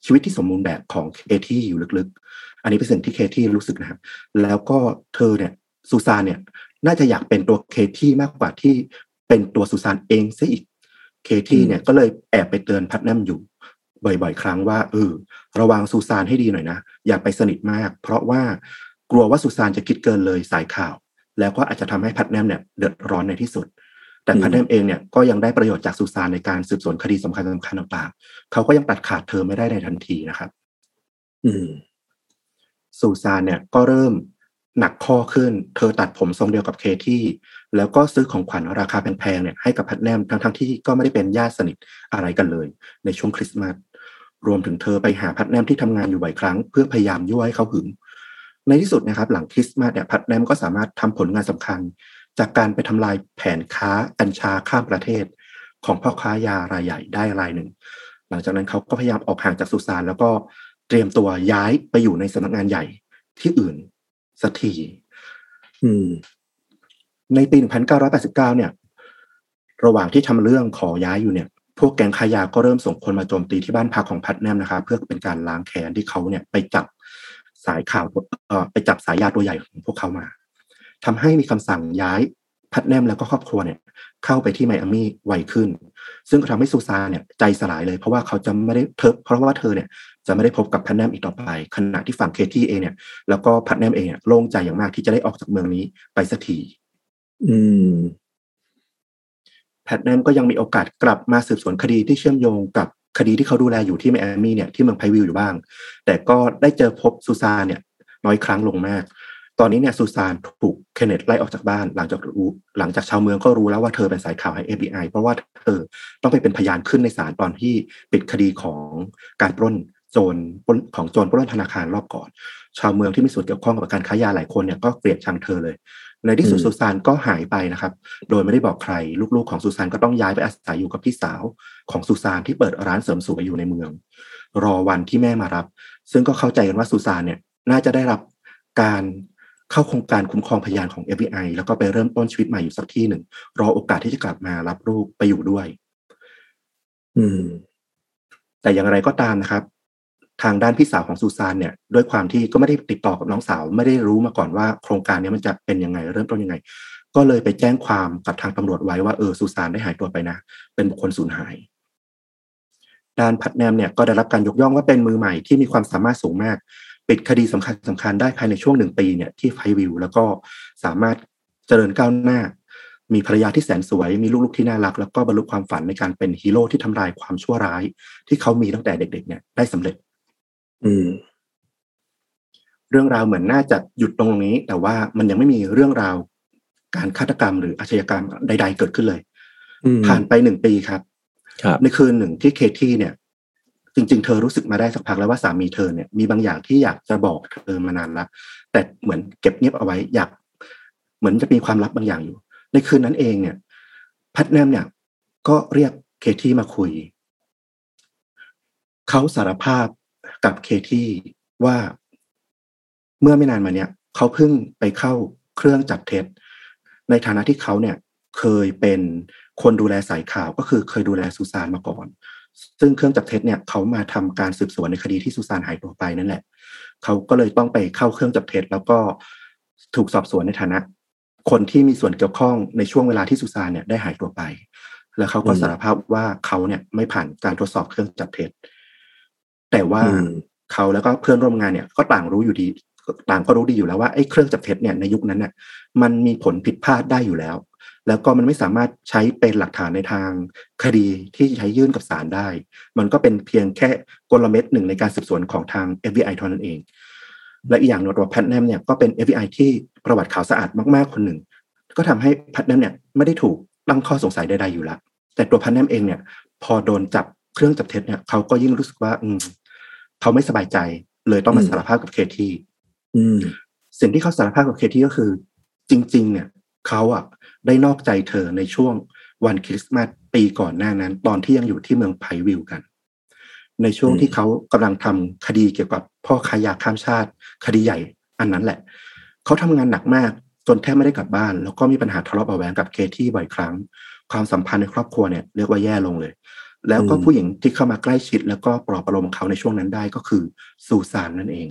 ชีวิตที่สมบูรณ์แบบของเคที่อยู่ลึกๆอันนี้เป็นสิ่งที่เคที่รู้สึกนะครับแล้วก็เธอเนี่ยซูซานเนี่ยน่าจะอยากเป็นตัวเคที่มากกว่าที่เป็นตัวซูซานเองซะอีกเคที่เนี่ยก็เลยแอบไปเตือนพัทแนมอยู่บ่อยๆครั้งว่าเออระวังซูซานให้ดีหน่อยนะอย่าไปสนิทมากเพราะว่ากลัวว่าซูซานจะคิดเกินเลยสายข่าวแล้วก็อาจจะทำให้พัทแนมเนี่ยเดือดร้อนในที่สุดแต่พัทแนมเองเนี่ยก็ยังได้ประโยชน์จากซูซานในการสืบสวนคดีสำคัญสำคัญต่างๆเขาก็ยังตัดขาดเธอไม่ได้ในทันทีนะครับอืมซูซานเนี่ยก็เริ่มหนักข้อขึ้นเธอตัดผมทรงเดียวกับเคที่แล้วก็ซื้อของขวัญราคาแพงๆเนี่ยให้กับพัทแนมทั้งๆที่ก็ไม่ได้เป็นญาติสนิทอะไรกันเลยในช่วงคริสต์มาสรวมถึงเธอไปหาพัทแนมที่ทำงานอยู่บ่อยครั้งเพื่อพยายามยั่วให้เขาหึงในที่สุดนะครับหลังคริสต์มาสเนี่ยพัทแนมก็สามารถทำผลงานสำคัญจากการไปทำลายแผนค้ากัญชาข้ามประเทศของพ่อค้ายารายใหญ่ได้รายหนึ่งหลังจากนั้นเขาก็พยายามออกห่างจากซูซานแล้วก็เตรียมตัวย้ายไปอยู่ในสำนักงานใหญ่ที่อื่นสักทีในปีหนึ่งพันเก้าร้อยแปดสิบเก้าเนี่ยระหว่างที่ทำเรื่องขอย้ายอยู่เนี่ยพวกแก๊งค้ายาก็เริ่มส่งคนมาโจมตีที่บ้านพักของพัทแนมนะครับเพื่อเป็นการล้างแค้นที่เขาเนี่ยไปจับสายข่าวเอ่อไปจับสายยาตัวใหญ่ของพวกเขามาทำให้มีคำสั่งย้ายพัทแนมแล้วก็ครอบครัวเนี่ยเข้าไปที่ไมอามี่ไวขึ้นซึ่งทำให้ซูซานเนี่ยใจสลายเลยเพราะว่าเขาจะไม่ได้เธอเพราะว่าเธอเนี่ยจะไม่ได้พบกับพัทแนมอีกต่อไปขณะที่ฝั่งเคที่เองเนี่ยแล้วก็พัทแนมเองเนี่ยโล่งใจอย่างมากที่จะได้ออกจากเมืองนี้ไปสักทีอืมแพทแนมก็ยังมีโอกาสกลับมาสืบสวนคดีที่เชื่อมโยงกับคดีที่เขาดูแลอยู่ที่ไมอามี่เนี่ยที่เมืองไพวิลอยู่บ้างแต่ก็ได้เจอพบซูซานเนี่ยน้อยครั้งลงมากตอนนี้เนี่ยซูซานถูกเคนเนตไล่ออกจากบ้านหลังจากรู้หลังจากชาวเมืองก็รู้แล้วว่าเธอเป็นสายข่าวให้ เอฟ บี ไอ เพราะว่าเธอต้องไปเป็นพยานขึ้นในศาลตอนที่ปิดคดีของการปล้นโจรของโจรปล้นธนาคารรอบก่อนชาวเมืองที่มีส่วนเกี่ยวข้องกับการค้ายาหลายคนเนี่ยก็เกลียดชังเธอเลยในที่สุดซูซานก็หายไปนะครับโดยไม่ได้บอกใครลูกๆของซูซานก็ต้องย้ายไปอาศัยอยู่กับพี่สาวของซูซานที่เปิดร้านเสริมสวยอยู่ในเมืองรอวันที่แม่มารับซึ่งก็เข้าใจกันว่าซูซานเนี่ยน่าจะได้รับการเข้าโครงการคุ้มครองพยานของ เอฟ บี ไอ แล้วก็ไปเริ่มต้นชีวิตใหม่อยู่สักที่หนึ่งรอโอกาสที่จะกลับมารับลูกไปอยู่ด้วยอืมแต่อย่างไรก็ตามนะครับทางด้านพี่สาวของซูซานเนี่ยด้วยความที่ก็ไม่ได้ติดต่อกับน้องสาวไม่ได้รู้มาก่อนว่าโครงการนี้มันจะเป็นยังไงเริ่มต้นยังไงก็เลยไปแจ้งความกับทางตำรวจไว้ว่าเออซูซานได้หายตัวไปนะเป็นบุคคลสูญหายด้านพัทแนมเนี่ยก็ได้รับการยกย่องว่าเป็นมือใหม่ที่มีความสามารถสูงมาก ปิดคดีสำคัญสำคัญได้ภายในช่วงหนึ่งปีเนี่ยที่ไฟวิวแล้วก็สามารถเจริญก้าวหน้ามีภรรยาที่แสนสวยมีลูกๆที่น่ารักแล้วก็บรรลุความฝันในการเป็นฮีโร่ที่ทำลายความชั่วร้ายที่เขามีตั้งแต่เด็กๆเนี่ยได้สำเร็จอืมเรื่องราวเหมือนน่าจะหยุดตรงนี้แต่ว่ามันยังไม่มีเรื่องราวการฆาตกรรมหรืออาชญากรรมใดๆเกิดขึ้นเลยผ่านไปหนึ่งปีครับในคืนหนึ่งที่เคที่เนี่ยจริงๆเธอรู้สึกมาได้สักพักแล้วว่าสามีเธอเนี่ยมีบางอย่างที่อยากจะบอกเธอมานานละแต่เหมือนเก็บเงียบเอาไว้อยากเหมือนจะมีความลับบางอย่างอยู่ในคืนนั้นเองเนี่ยพัทแนมเนี่ยก็เรียกเคที่มาคุยเขาสารภาพกับเคที่ว่าเมื่อไม่นานมาเนี้ยเขาเพิ่งไปเข้าเครื่องจับเท็จในฐานะที่เขาเนี่ยเคยเป็นคนดูแลสายข่าวก็คือเคยดูแลซูซานมาก่อนซึ่งเครื่องจับเท็จเนี่ยเขามาทำการสืบสวนในคดีที่ซูซานหายตัวไปนั่นแหละเขาก็เลยต้องไปเข้าเครื่องจับเท็จแล้วก็ถูกสอบสวนในฐานะคนที่มีส่วนเกี่ยวข้องในช่วงเวลาที่ซูซานเนี่ยได้หายตัวไปแล้วเขาก็สารภาพว่าเขาเนี่ยไม่ผ่านการทดสอบเครื่องจับเท็จแต่ว่าเขาแล้วก็เพื่อนร่วมงานเนี่ยก็ต่างรู้อยู่ดีต่างก็รู้ดีอยู่แล้วว่าไอ้เครื่องจับเท็จเนี่ยในยุคนั้นเนี่ยมันมีผลผิดพลาดได้อยู่แล้วแล้วก็มันไม่สามารถใช้เป็นหลักฐานในทางคดีที่ใช้ยื่นกับศาลได้มันก็เป็นเพียงแค่กลเม็ดหนึ่งในการสืบสวนของทาง เอฟ บี ไอ เท่านั้นเองและอีกอย่างหนึ่งว่าแพทแนมเนี่ยก็เป็น เอฟ บี ไอ ที่ประวัติขาวสะอาดมากๆคนหนึ่งก็ทำให้แพทแนมเนี่ยไม่ได้ถูกตั้งข้อสงสัยใดๆอยู่แล้วแต่ตัวแพทแนมเองเนี่ยพอโดนจับเครื่องจับเท็จเนี่ยเขาก็ยิ่งรู้สึกว่าเขาไม่สบายใจเลยต้องมาสารภาพกับเคที่สิ่งที่เขาสารภาพกับเคที่ก็คือจริงๆเนี่ยเขาอ่ะได้นอกใจเธอในช่วงวันคริสต์มาสปีก่อนหน้านั้นตอนที่ยังอยู่ที่เมืองไพวิลกันในช่วงที่เขากำลังทำคดีเกี่ยวกับพ่อค้ายาข้ามชาติคดีใหญ่อันนั้นแหละเขาทำงานหนักมากจนแทบไม่ได้กลับบ้านแล้วก็มีปัญหาทะเลาะเบาแหวงกับเคที่บ่อยครั้งความสัมพันธ์ในครอบครัวเนี่ยเรียกว่าแย่ลงเลยแล้วก็ผู้หญิงที่เข้ามาใกล้ชิดแล้วก็ปลอบประโลมเขาในช่วงนั้นได้ก็คือซูซานนั่นเอง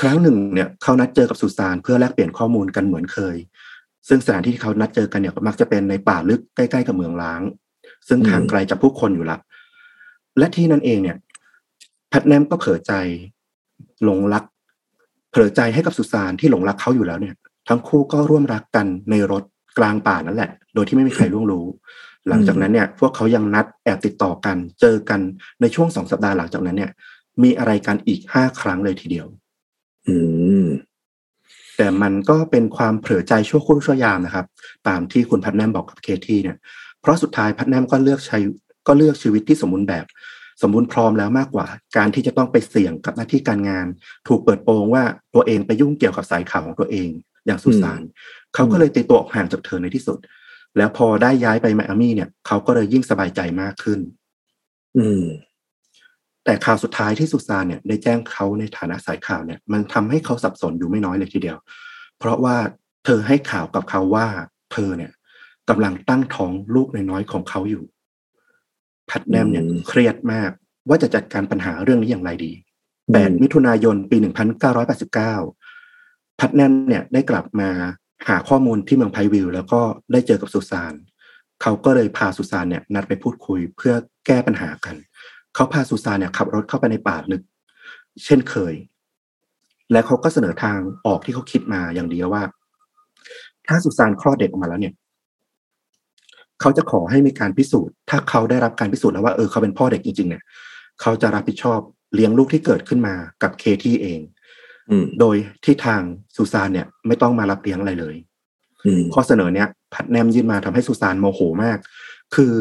ครั้งหนึ่งเนี่ยเขานัดเจอกับซูซานเพื่อแลกเปลี่ยนข้อมูลกันเหมือนเคยซึ่งสถานที่ที่เขานัดเจอกันเนี่ยมักจะเป็นในป่าลึกใกล้ๆกับเมืองล้างซึ่งห่างไกลจากผู้คนอยู่ละและที่นั่นเองเนี่ยแพทแนมก็เผลอใจหลงรักเผลอใจให้กับซูซานที่หลงรักเขาอยู่แล้วเนี่ยทั้งคู่ก็ร่วมรักกันในรถกลางป่านั่นแหละโดยที่ไม่มีใครล่วงรู้หลังจากนั้นเนี่ยพวกเขายังนัดแอบติดต่อกันเจอกันในช่วงสองสัปดาห์หลังจากนั้นเนี่ยมีอะไรกันอีกห้าครั้งเลยทีเดียวอืมแต่มันก็เป็นความเผลอใจชั่วครู่ชั่วยามนะครับตามที่คุณแพทแนมบอกกับเคที่เนี่ยเพราะสุดท้ายแพทแนมก็เลือกใช้ก็เลือกชีวิตที่สมบูรณ์แบบสมบูรณ์พร้อมแล้วมากกว่าการที่จะต้องไปเสี่ยงกับหน้าที่การงานถูกเปิดโปงว่าตัวเองไปยุ่งเกี่ยวกับสายข่าวของตัวเองอย่างสุสานเขาก็เลยตีตัวออกห่างจากเธอในที่สุดแล้วพอได้ย้ายไปไมอามี่เนี่ยเขาก็เลยยิ่งสบายใจมากขึ้นอืมแต่ข่าวสุดท้ายที่ซูซานเนี่ยได้แจ้งเขาในฐานะสายข่าวเนี่ยมันทำให้เขาสับสนอยู่ไม่น้อยเลยทีเดียวเพราะว่าเธอให้ข่าวกับเขาว่าเธอเนี่ยกำลังตั้งท้องลูกน้อยๆของเขาอยู่พัดแนมเนี่ยเครียดมากว่าจะจัดการปัญหาเรื่องนี้อย่างไรดีแปดมิถุนายนปีหนึ่งพันเก้าร้อยแปดสิบเก้าพัดแนมเนี่ยได้กลับมาหาข้อมูลที่เมืองไพวิลแล้วก็ได้เจอกับซูซานเขาก็เลยพาซูซานเนี่ยนัดไปพูดคุยเพื่อแก้ปัญหากันเขาพาซูซานเนี่ยขับรถเข้าไปในป่าลึกเช่นเคยและเขาก็เสนอทางออกที่เขาคิดมาอย่างเดียวว่าถ้าซูซานคลอดเด็กออกมาแล้วเนี่ยเขาจะขอให้มีการพิสูจน์ถ้าเขาได้รับการพิสูจน์แล้วว่าเออเขาเป็นพ่อเด็กจริงๆเนี่ยเขาจะรับผิดชอบเลี้ยงลูกที่เกิดขึ้นมากับเคที่เองโดยที่ทางซูซานเนี่ยไม่ต้องมารับเลี้ยงอะไรเลยข้อเสนอเนี่ยพัดแนมยื่นมาทำให้ซูซานโมโหมากคือ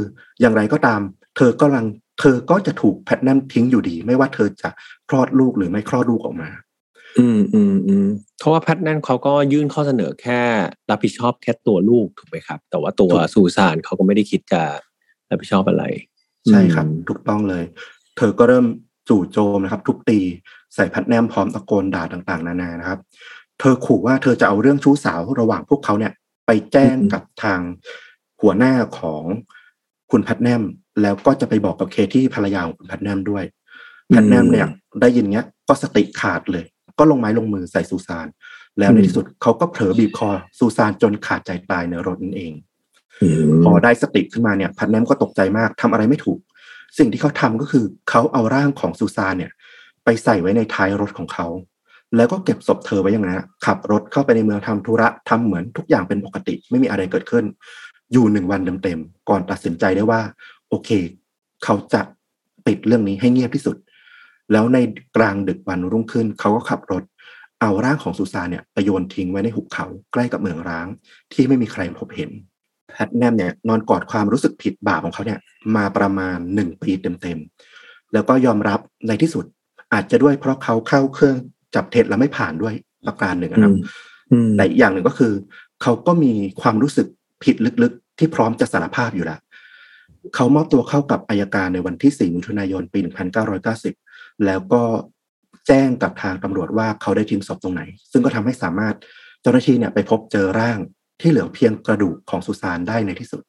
อย่างไรก็ตามเธอกำลังเธอก็จะถูกแพทแนมทิ้งอยู่ดีไม่ว่าเธอจะคลอดลูกหรือไม่คลอดลูกออกมาอืมอืมอืมเพราะว่าแพทแนมเขาก็ยื่นข้อเสนอแค่รับผิดชอบแค่ตัวลูกถูกไหมครับแต่ว่าตัวซูซานเขาก็ไม่ได้คิดจะรับผิดชอบอะไรใช่ครับถูกต้องเลยเธอก็เริ่มจู่โจมนะครับทุบตีใส่แพทแนมพร้อมตะโกนด่าต่างๆนานานะครับเธอขู่ว่าเธอจะเอาเรื่องชู้สาวระหว่างพวกเขาเนี่ยไปแจ้งกับทางหัวหน้าของคุณแพทแนมแล้วก็จะไปบอกกับเคที่ภรรยาของคุณแพทแนมด้วยแพทแนมเนี่ยได้ยินเงี้ยก็สติขาดเลยก็ลงไม้ลงมือใส่ซูซานแล้วในที่สุดเขาก็เผลอบีบคอซูซานจนขาดใจตายในรถนั่นเองพอได้สติขึ้นมาเนี่ยแพทแนมก็ตกใจมากทำอะไรไม่ถูกสิ่งที่เขาทำก็คือเขาเอาร่างของซูซานเนี่ย ไปใส่ไว้ในท้ายรถของเขาแล้วก็เก็บศพเธอไว้อย่างนั้นขับรถเข้าไปในเมืองทำธุระทำเหมือนทุกอย่างเป็นปกติไม่มีอะไรเกิดขึ้นอยู่หนึ่งวันเต็มๆก่อนตัดสินใจได้ว่าโอเคเขาจะปิดเรื่องนี้ให้เงียบที่สุดแล้วในกลางดึกวันรุ่งขึ้นเขาก็ขับรถเอาร่างของซูซานเนี่ยไปโยนทิ้งไว้ในหุบเขาใกล้กับเมืองร้างที่ไม่มีใครพบเห็นแพทแนมเนี่ยนอนกอดความรู้สึกผิดบาปของเขาเนี่ยมาประมาณหนึ่งปีเต็มๆแล้วก็ยอมรับในที่สุดอาจจะด้วยเพราะเขาเข้าเครื่องจับเท็จแล้วไม่ผ่านด้วยประการหนึ่งนะครับแต่อีกอย่างหนึ่งก็คือเขาก็มีความรู้สึกผิดลึกๆที่พร้อมจะสารภาพอยู่แล้วเขามอบตัวเข้ากับอัยการในวันที่สี่มิถุนายนปีหนึ่งเก้าเก้าศูนย์แล้วก็แจ้งกับทางตำรวจว่าเขาได้ทิ้งศพตรงไหนซึ่งก็ทำให้สามารถเจ้าหน้าที่เนี่ยไปพบเจอร่างที่เหลือเพียงกระดูกของซูซานได้ในที่สุด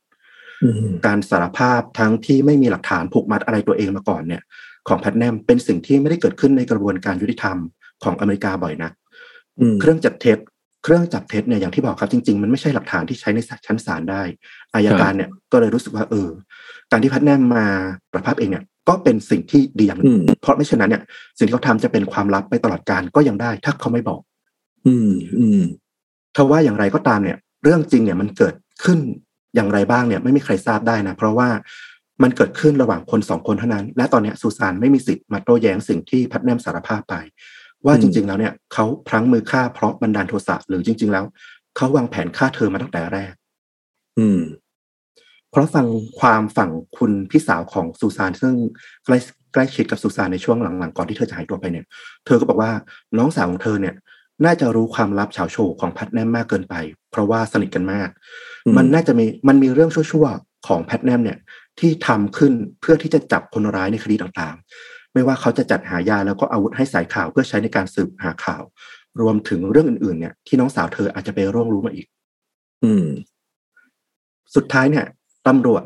การสารภาพทั้งที่ไม่มีหลักฐานผูกมัดอะไรตัวเองมาก่อนเนี่ยของแพทแนมเป็นสิ่งที่ไม่ได้เกิดขึ้นในกระบวนการยุติธรรมของอเมริกาบ่อยนักเครื่องจับเท็จเครื่องจับเท็จเนี่ยอย่างที่บอกครับจริงๆมันไม่ใช่หลักฐานที่ใช้ในชั้นศาลได้อัยการเนี่ยก็เลยรู้สึกว่าเออการที่แพทแนมมาสารภาพเองเนี่ยก็เป็นสิ่งที่ดีอย่างนึงเพราะไม่เช่นนั้นเนี่ยสิ่งที่เขาทำจะเป็นความลับไปตลอดกาลก็ยังได้ถ้าเขาไม่บอกอืมอืมถ้าว่าอย่างไรก็ตามเนี่ยเรื่องจริงเนี่ยมันเกิดขึ้นอย่างไรบ้างเนี่ยไม่มีใครทราบได้นะเพราะว่ามันเกิดขึ้นระหว่างคนสองคนเท่านั้นและตอนนี้ซูซานไม่มีสิทธิ์มาโต้แย้งสิ่งที่แพทแนมสารภาพไปว่าจริงๆแล้วเนี่ยเขาพลั้งมือฆ่าเพราะบันดาลโทสะหรือจริงๆแล้วเขาวางแผนฆ่าเธอมาตั้งแต่แรกอืมเพราะฟังความฝั่งคุณพี่สาวของซูซานซึ่งใกล้ใกล้ชิดกับซูซานในช่วงหลังๆก่อนที่เธอจะหายตัวไปเนี่ยเธอก็บอกว่าน้องสาวของเธอเนี่ยน่าจะรู้ความลับเฉาโฉของแพทแนมมากเกินไปเพราะว่าสนิทกันมากมันน่าจะมีมันมีเรื่องชั่วๆของแพทแนมเนี่ยที่ทำขึ้นเพื่อที่จะจับคนร้ายในคดีต่างๆไม่ว่าเขาจะจัดหายาแล้วก็อาวุธให้สายข่าวเพื่อใช้ในการสืบหาข่าวรวมถึงเรื่องอื่นๆเนี่ยที่น้องสาวเธออาจจะไปร่วงรู้มาอีกอืมสุดท้ายเนี่ยตำรวจ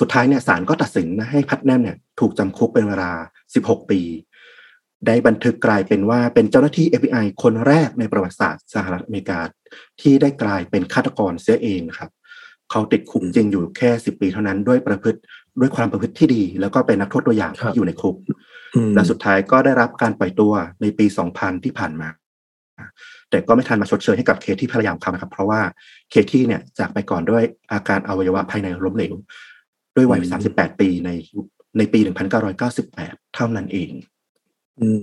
สุดท้ายเนี่ยศาลก็ตัดสินนะให้แพทแนมเนี่ยถูกจำคุกเป็นเวลาสิบหกปีได้บันทึกกลายเป็นว่าเป็นเจ้าหน้าที่ เอฟ บี ไอ คนแรกในประวัติศาสตร์สหรัฐอเมริกาที่ได้กลายเป็นฆาตกรเสียเองครับเขาติดคุกจริงอยู่แค่สิบปีเท่านั้นด้วยประพฤติด้วยความประพฤติที่ดีแล้วก็เป็นนักโทษตัวอย่างที่อยู่ในคุกและสุดท้ายก็ได้รับการปล่อยตัวในปีสองพันที่ผ่านมาแต่ก็ไม่ทันมาชดเชยให้กับเคที่พยายามฆ่านะครับเพราะว่าเคที่เนี่ยจากไปก่อนด้วยอาการอวัยวะภายในล้มเหลวด้วยวัยสามสิบแปดปีในในปีหนึ่งเก้าเก้าแปดเท่านั้นเองอืม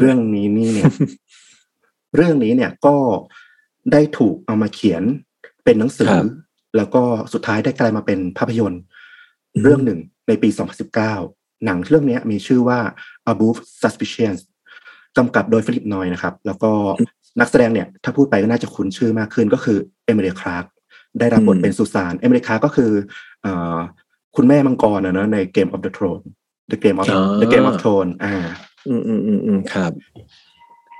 เรื่องนี้นี่เนี่ย เรื่องนี้เนี่ยก็ได้ถูกเอามาเขียนเป็นหนังสือแล้วก็สุดท้ายได้กลายมาเป็นภาพยนตร์เรื่องหนึ่งในปีสองพันสิบเก้าหนังเรื่องนี้มีชื่อว่า Above Suspicionกำกับโดยฟิลิปนอยนะครับแล้วก็นักแสดงเนี่ยถ้าพูดไปก็น่าจะคุ้นชื่อมากขึ้นก็คือเอมิเลียคลาร์กได้รับบทเป็นซูซานเอมิเลียคลาร์กก็คือคุณแม่มังกรนะเนอะใน Game of the Throne The Game of The Game of Thrones อ่าอืมอืมอืมครับ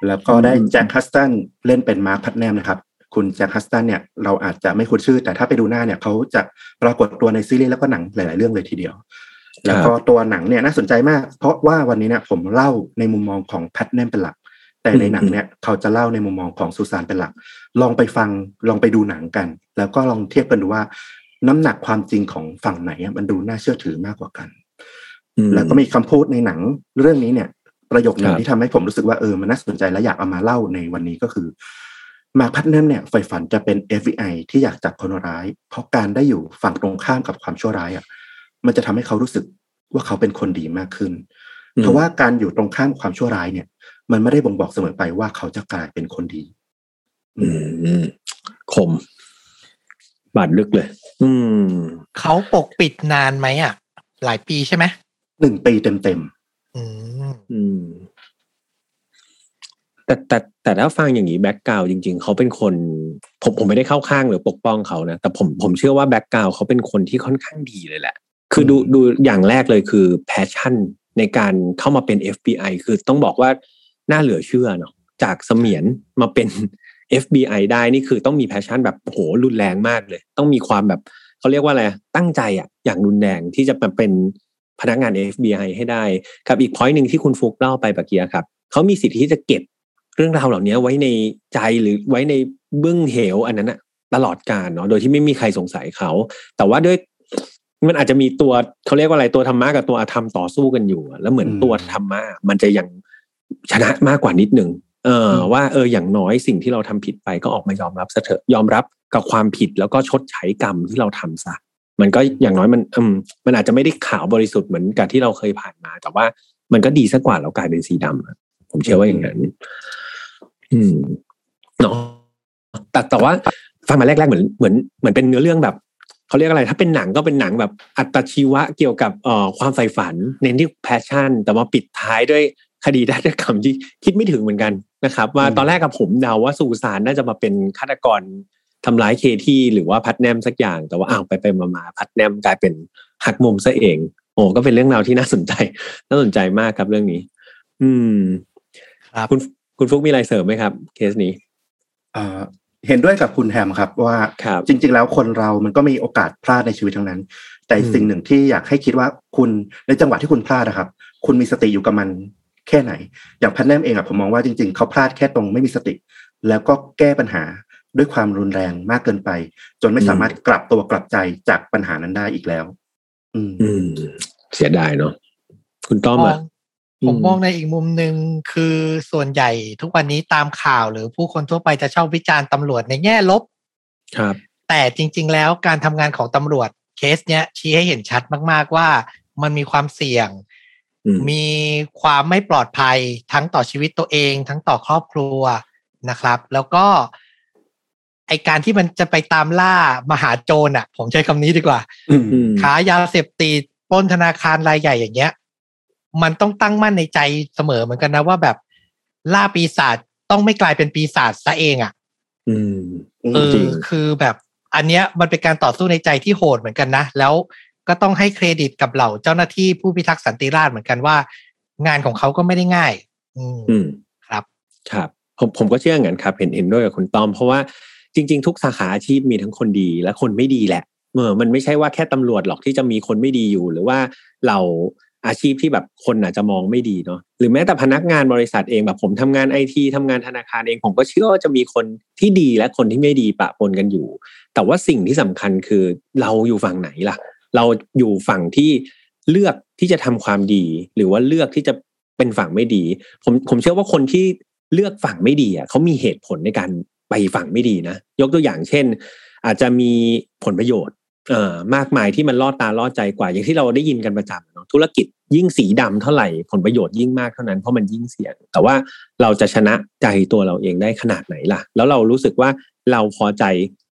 แล้วก็ได้แจ็คฮัสตันเล่นเป็นมาร์คพัตแนมนะครับคุณแจ็คฮัสตันเนี่ยเราอาจจะไม่คุ้นชื่อแต่ถ้าไปดูหน้าเนี่ยเขาจะปรากฏตัวในซีรีส์แล้วก็หนังหลายๆเรื่องเลยทีเดียวแล้วก็ตัวหนังเนี่ยน่าสนใจมากเพราะว่าวันนี้เนี่ยผมเล่าในมุมมองของแพทแนมเป็นหลักแต่ในหนังเนี่ยเขาจะเล่าในมุมมองของซูซานเป็นหลักลองไปฟังลองไปดูหนังกันแล้วก็ลองเทียบกันดูว่าน้ำหนักความจริงของฝั่งไหนมันดูน่าเชื่อถือมากกว่ากันแล้วก็มีคำพูดในหนังเรื่องนี้เนี่ยประโยคนึงที่ทำให้ผมรู้สึกว่าเออมันน่าสนใจและอยากเอามาเล่าในวันนี้ก็คือมาร์ค พัตนัมเนี่ยใฝ่ฝันจะเป็น เอฟ บี ไอ ที่อยากจับคนร้ายเพราะการได้อยู่ฝั่งตรงข้ามกับความชั่วร้ายอ่ะมันจะทำให้เขารู้สึกว่าเขาเป็นคนดีมากขึ้นเพราะว่าการอยู่ตรงข้ามความชั่วร้ายเนี่ยมันไม่ได้บ่งบอกเสมอไปว่าเขาจะกลายเป็นคนดีอืมคมบาดลึกเลยอืมเขาปกปิดนานไหมอ่ะหลายปีใช่ไหมหนึ่งปีเต็มๆอืมอืมแต่แต่แต่ถ้าฟังอย่างนี้แบ็คกราวด์จริงๆเขาเป็นคนผมผมไม่ได้เข้าข้างหรือปกป้องเขานะแต่ผมผมเชื่อว่าแบ็คกราวด์เขาเป็นคนที่ค่อนข้างดีเลยแหละคือดูดูอย่างแรกเลยคือแพชชั่นในการเข้ามาเป็น เอฟ บี ไอ คือต้องบอกว่าน่าเหลือเชื่อเนาะจากเสมียนมาเป็น เอฟ บี ไอ ได้นี่คือต้องมีแพชชั่นแบบโหรุนแรงมากเลยต้องมีความแบบเขาเรียกว่าอะไรตั้งใจอะอย่างรุนแรงที่จะมาเป็นพนักงาน เอฟ บี ไอ ให้ได้ครับอีก point นึงที่คุณฟุกเล่าไปเมื่อกี้ครับเขามีสิทธิ์ที่จะเก็บเรื่องราวเหล่านี้ไว้ในใจหรือไว้ในเบื้องเหวอันนั้นนะตลอดกาลเนาะโดยที่ไม่มีใครสงสัยเขาแต่ว่าด้วย มันอาจจะมีตัวเขาเรียกว่าอะไรตัวธรรมะกับตัวอธรรมต่อสู้กันอยู่แล้วเหมือนตัวธรรมะมันจะยังชนะมากกว่านิดนึงเออว่าเอออย่างน้อยสิ่งที่เราทำผิดไปก็ออกมายอมรับซะเถอะยอมรับกับความผิดแล้วก็ชดใช้กรรมที่เราทำซะมันก็อย่างน้อยมันอืมมันอาจจะไม่ได้ขาวบริสุทธิ์เหมือนกับที่เราเคยผ่านมาแต่ว่ามันก็ดีซะกว่าเรากลายเป็นสีดำผมเชื่อว่าอย่างนั้นอืมเนาะแต่แต่ว่าฟังมาแรกๆเหมือนเหมือนเหมือนเป็นเนื้อเรื่องแบบเขาเรียกอะไรถ้าเป็นหนังก็เป็นหนังแบบอัตชีวะเกี่ยวกับเอ่อความใฝ่ฝันเน้นที่แพชชั่นแต่มาปิดท้ายด้วยคดีฆาตกรรมที่คิดไม่ถึงเหมือนกันนะครับว่าตอนแรกกับผมเดาว่าสุสานน่าจะมาเป็นฆาตกรทำร้ายเคที่หรือว่าพัดแนมสักอย่างแต่ว่าอ้าวไปไปมามาพัดแนมกลายเป็นหักมุมซะเองโอ้ก็เป็นเรื่องราวที่น่าสนใจน่าสนใจมากครับเรื่องนี้อืมครับคุณคุณฟุกมีอะไรเสริมไหมครับเคสนี้อ่าเห็นด้วยกับคุณแฮมครับว่าจริงๆแล้วคนเรามันก็มีโอกาสพลาดในชีวิตทั้งนั้นแต่สิ่งหนึ่งที่อยากให้คิดว่าคุณในจังหวะที่คุณพลาดนะครับคุณมีสติอยู่กับมันแค่ไหนอย่างพันแนมเองอะผมมองว่าจริงๆเขาพลาดแค่ตรงไม่มีสติแล้วก็แก้ปัญหาด้วยความรุนแรงมากเกินไปจนไม่สามารถกลับตัวกลับใจจากปัญหานั้นได้อีกแล้วอืมเสียดายเนาะคุณต้อมอะผมมองในอีกมุมนึงคือส่วนใหญ่ทุกวันนี้ตามข่าวหรือผู้คนทั่วไปจะชอบวิจารณ์ตำรวจในแง่ลบครับแต่จริงๆแล้วการทำงานของตำรวจเคสเนี้ยชี้ให้เห็นชัดมากๆว่ามันมีความเสี่ยงมีความไม่ปลอดภัยทั้งต่อชีวิตตัวเองทั้งต่อครอบครัวนะครับแล้วก็ไอการที่มันจะไปตามล่ามหาโจรอ่ะผมใช้คำนี้ดีกว่าขายยาเสพติดปล้นธนาคารรายใหญ่อย่างเงี้ยมันต้องตั้งมั่นในใจเสมอเหมือนกันนะว่าแบบล่าปีศาจต้องไม่กลายเป็นปีศาจซะเองอ่ะอืมเออคือแบบอันเนี้ยมันเป็นการต่อสู้ในใจที่โหดเหมือนกันนะแล้วก็ต้องให้เครดิตกับเหล่าเจ้าหน้าที่ผู้พิทักษ์สันติราษฎร์เหมือนกันว่างานของเขาก็ไม่ได้ง่ายอืมครับครับผมผมก็เชื่ออย่างนั้นครับเห็นเห็นด้วยกับคุณต้อมเพราะว่าจริงๆทุกสาขาอาชีพมีทั้งคนดีและคนไม่ดีแหละเออมันไม่ใช่ว่าแค่ตำรวจหรอกที่จะมีคนไม่ดีอยู่หรือว่าเราอาชีพที่แบบคนอาจจะมองไม่ดีเนาะหรือแม้แต่พนักงานบริษัทเองแบบผมทำงาน ไอ ที ทำงานธนาคารเองผมก็เชื่อว่าจะมีคนที่ดีและคนที่ไม่ดีปะปนกันอยู่แต่ว่าสิ่งที่สำคัญคือเราอยู่ฝั่งไหนล่ะเราอยู่ฝั่งที่เลือกที่จะทำความดีหรือว่าเลือกที่จะเป็นฝั่งไม่ดีผมผมเชื่อว่าคนที่เลือกฝั่งไม่ดีอ่ะเขามีเหตุผลในการไปฝั่งไม่ดีนะยกตัวอย่างเช่นอาจจะมีผลประโยชน์เอ่อมากมายที่มันล่อตาล่อใจกว่าอย่างที่เราได้ยินกันประจำเนาะธุรกิจยิ่งสีดำเท่าไหร่ผลประโยชน์ยิ่งมากเท่านั้นเพราะมันยิ่งเสี่ยงแต่ว่าเราจะชนะใจตัวเราเองได้ขนาดไหนล่ะแล้วเรารู้สึกว่าเราพอใจ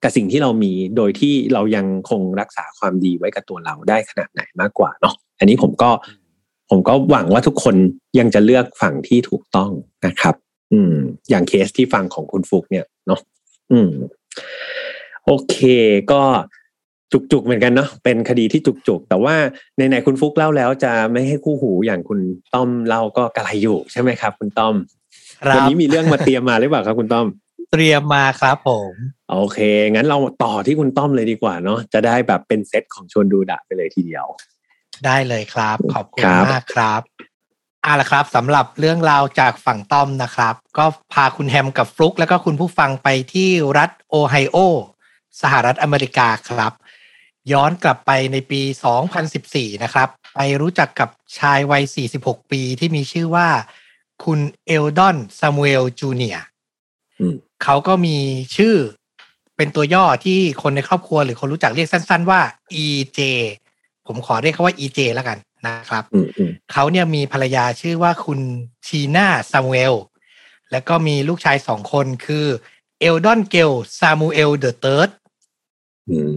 กับสิ่งที่เรามีโดยที่เรายังคงรักษาความดีไว้กับตัวเราได้ขนาดไหนมากกว่าเนาะอันนี้ผมก็ผมก็หวังว่าทุกคนยังจะเลือกฝั่งที่ถูกต้องนะครับอืมอย่างเคสที่ฟังของคุณฟุกเนี่ยเนาะอืมโอเคก็จุกๆเหมือนกันเนาะเป็นคดีที่จุกๆแต่ว่าในไหนคุณฟุกเล่าแล้วจะไม่ให้คู่หูอย่างคุณต้อมเล่าก็กระไรอยู่ใช่ไหมครับคุณต้อมวันนี้มีเรื่องมาเตรียมมาหรือเปล่าครับคุณต้อมเตรียมมาครับผมโอเคงั้นเราต่อที่คุณต้อมเลยดีกว่าเนาะจะได้แบบเป็นเซตของชวนดูดะไปเลยทีเดียวได้เลยครับขอบคุณมากครับเอาล่ะครับสำหรับเรื่องราวจากฝั่งต้อมนะครับก็พาคุณแฮมกับฟลุกแล้วก็คุณผู้ฟังไปที่รัฐโอไฮโอสหรัฐอเมริกาครับย้อนกลับไปในปีสองพันสิบสี่นะครับไปรู้จักกับชายวัยสี่สิบหกปีที่มีชื่อว่าคุณเอลดอนซามูเอลจูเนียร์เขาก็มีชื่อเป็นตัวย่อที่คนในครอบครัวหรือคนรู้จักเรียกสั้นๆว่า อี เจ ผมขอเรียกเขาว่า อี เจ แล้วกันนะครับเขาเนี่ยมีภรรยาชื่อว่าคุณชีน่าซามูเอลแล้วก็มีลูกชายสองคนคือเอลดอนเกลซามูเอลเดอะเทิร์ด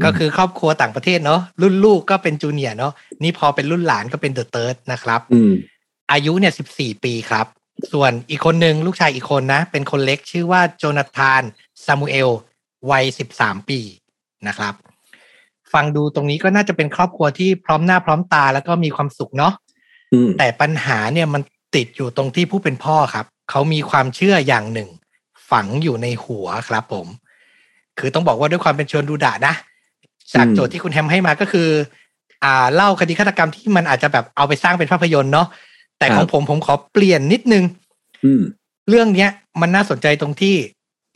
ก็คือครอบครัวต่างประเทศเนาะรุ่นลูกก็เป็นจูเนียร์เนาะนี่พอเป็นรุ่นหลานก็เป็นเดอะเติร์ดนะครับอายุเนี่ยสิบสี่ปีครับส่วนอีกคนนึงลูกชายอีกคนนะเป็นคนเล็กชื่อว่าโจนาธานซามูเอลวัยสิบสามปีนะครับฟังดูตรงนี้ก็น่าจะเป็นครอบครัวที่พร้อมหน้าพร้อมตาแล้วก็มีความสุขเนาะแต่ปัญหาเนี่ยมันติดอยู่ตรงที่ผู้เป็นพ่อครับเขามีความเชื่ออย่างหนึ่งฝังอยู่ในหัวครับผมคือต้องบอกว่าด้วยความเป็นชวนดูดะนะจากโจทย์ที่คุณแฮมให้มาก็คืออ่าเล่าคดีฆาตกรรมที่มันอาจจะแบบเอาไปสร้างเป็นภาพยนตร์เนาะแต่ของผมผมขอเปลี่ยนนิดนึงเรื่องเนี้ยมันน่าสนใจตรงที่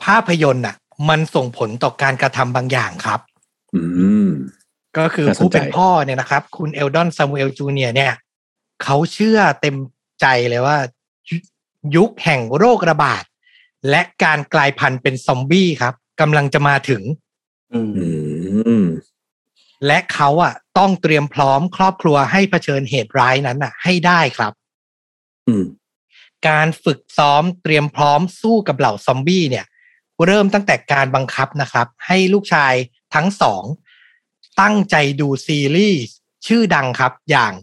ภาพยนตร์น่ะมันส่งผลต่อการกระทำบางอย่างครับ ก็คือผู้เป็นพ่อเนี่ยนะครับคุณเอลดอนซามูเอลจูเนียร์เนี่ยเขาเชื่อเต็มใจเลยว่ายุคแห่งโรคระบาดและการกลายพันธุ์เป็นซอมบี้ครับกำลังจะมาถึงและเขาอ่ะต้องเตรียมพร้อมครอบครัวให้เผชิญเหตุร้ายนั้นอ่ะให้ได้ครับการฝึกซ้อมเตรียมพร้อมสู้กับเหล่าซอมบี้เนี่ยเริ่มตั้งแต่การบังคับนะครับให้ลูกชายทั้งสองตั้งใจดูซีรีส์ชื่อดังครับอย่าง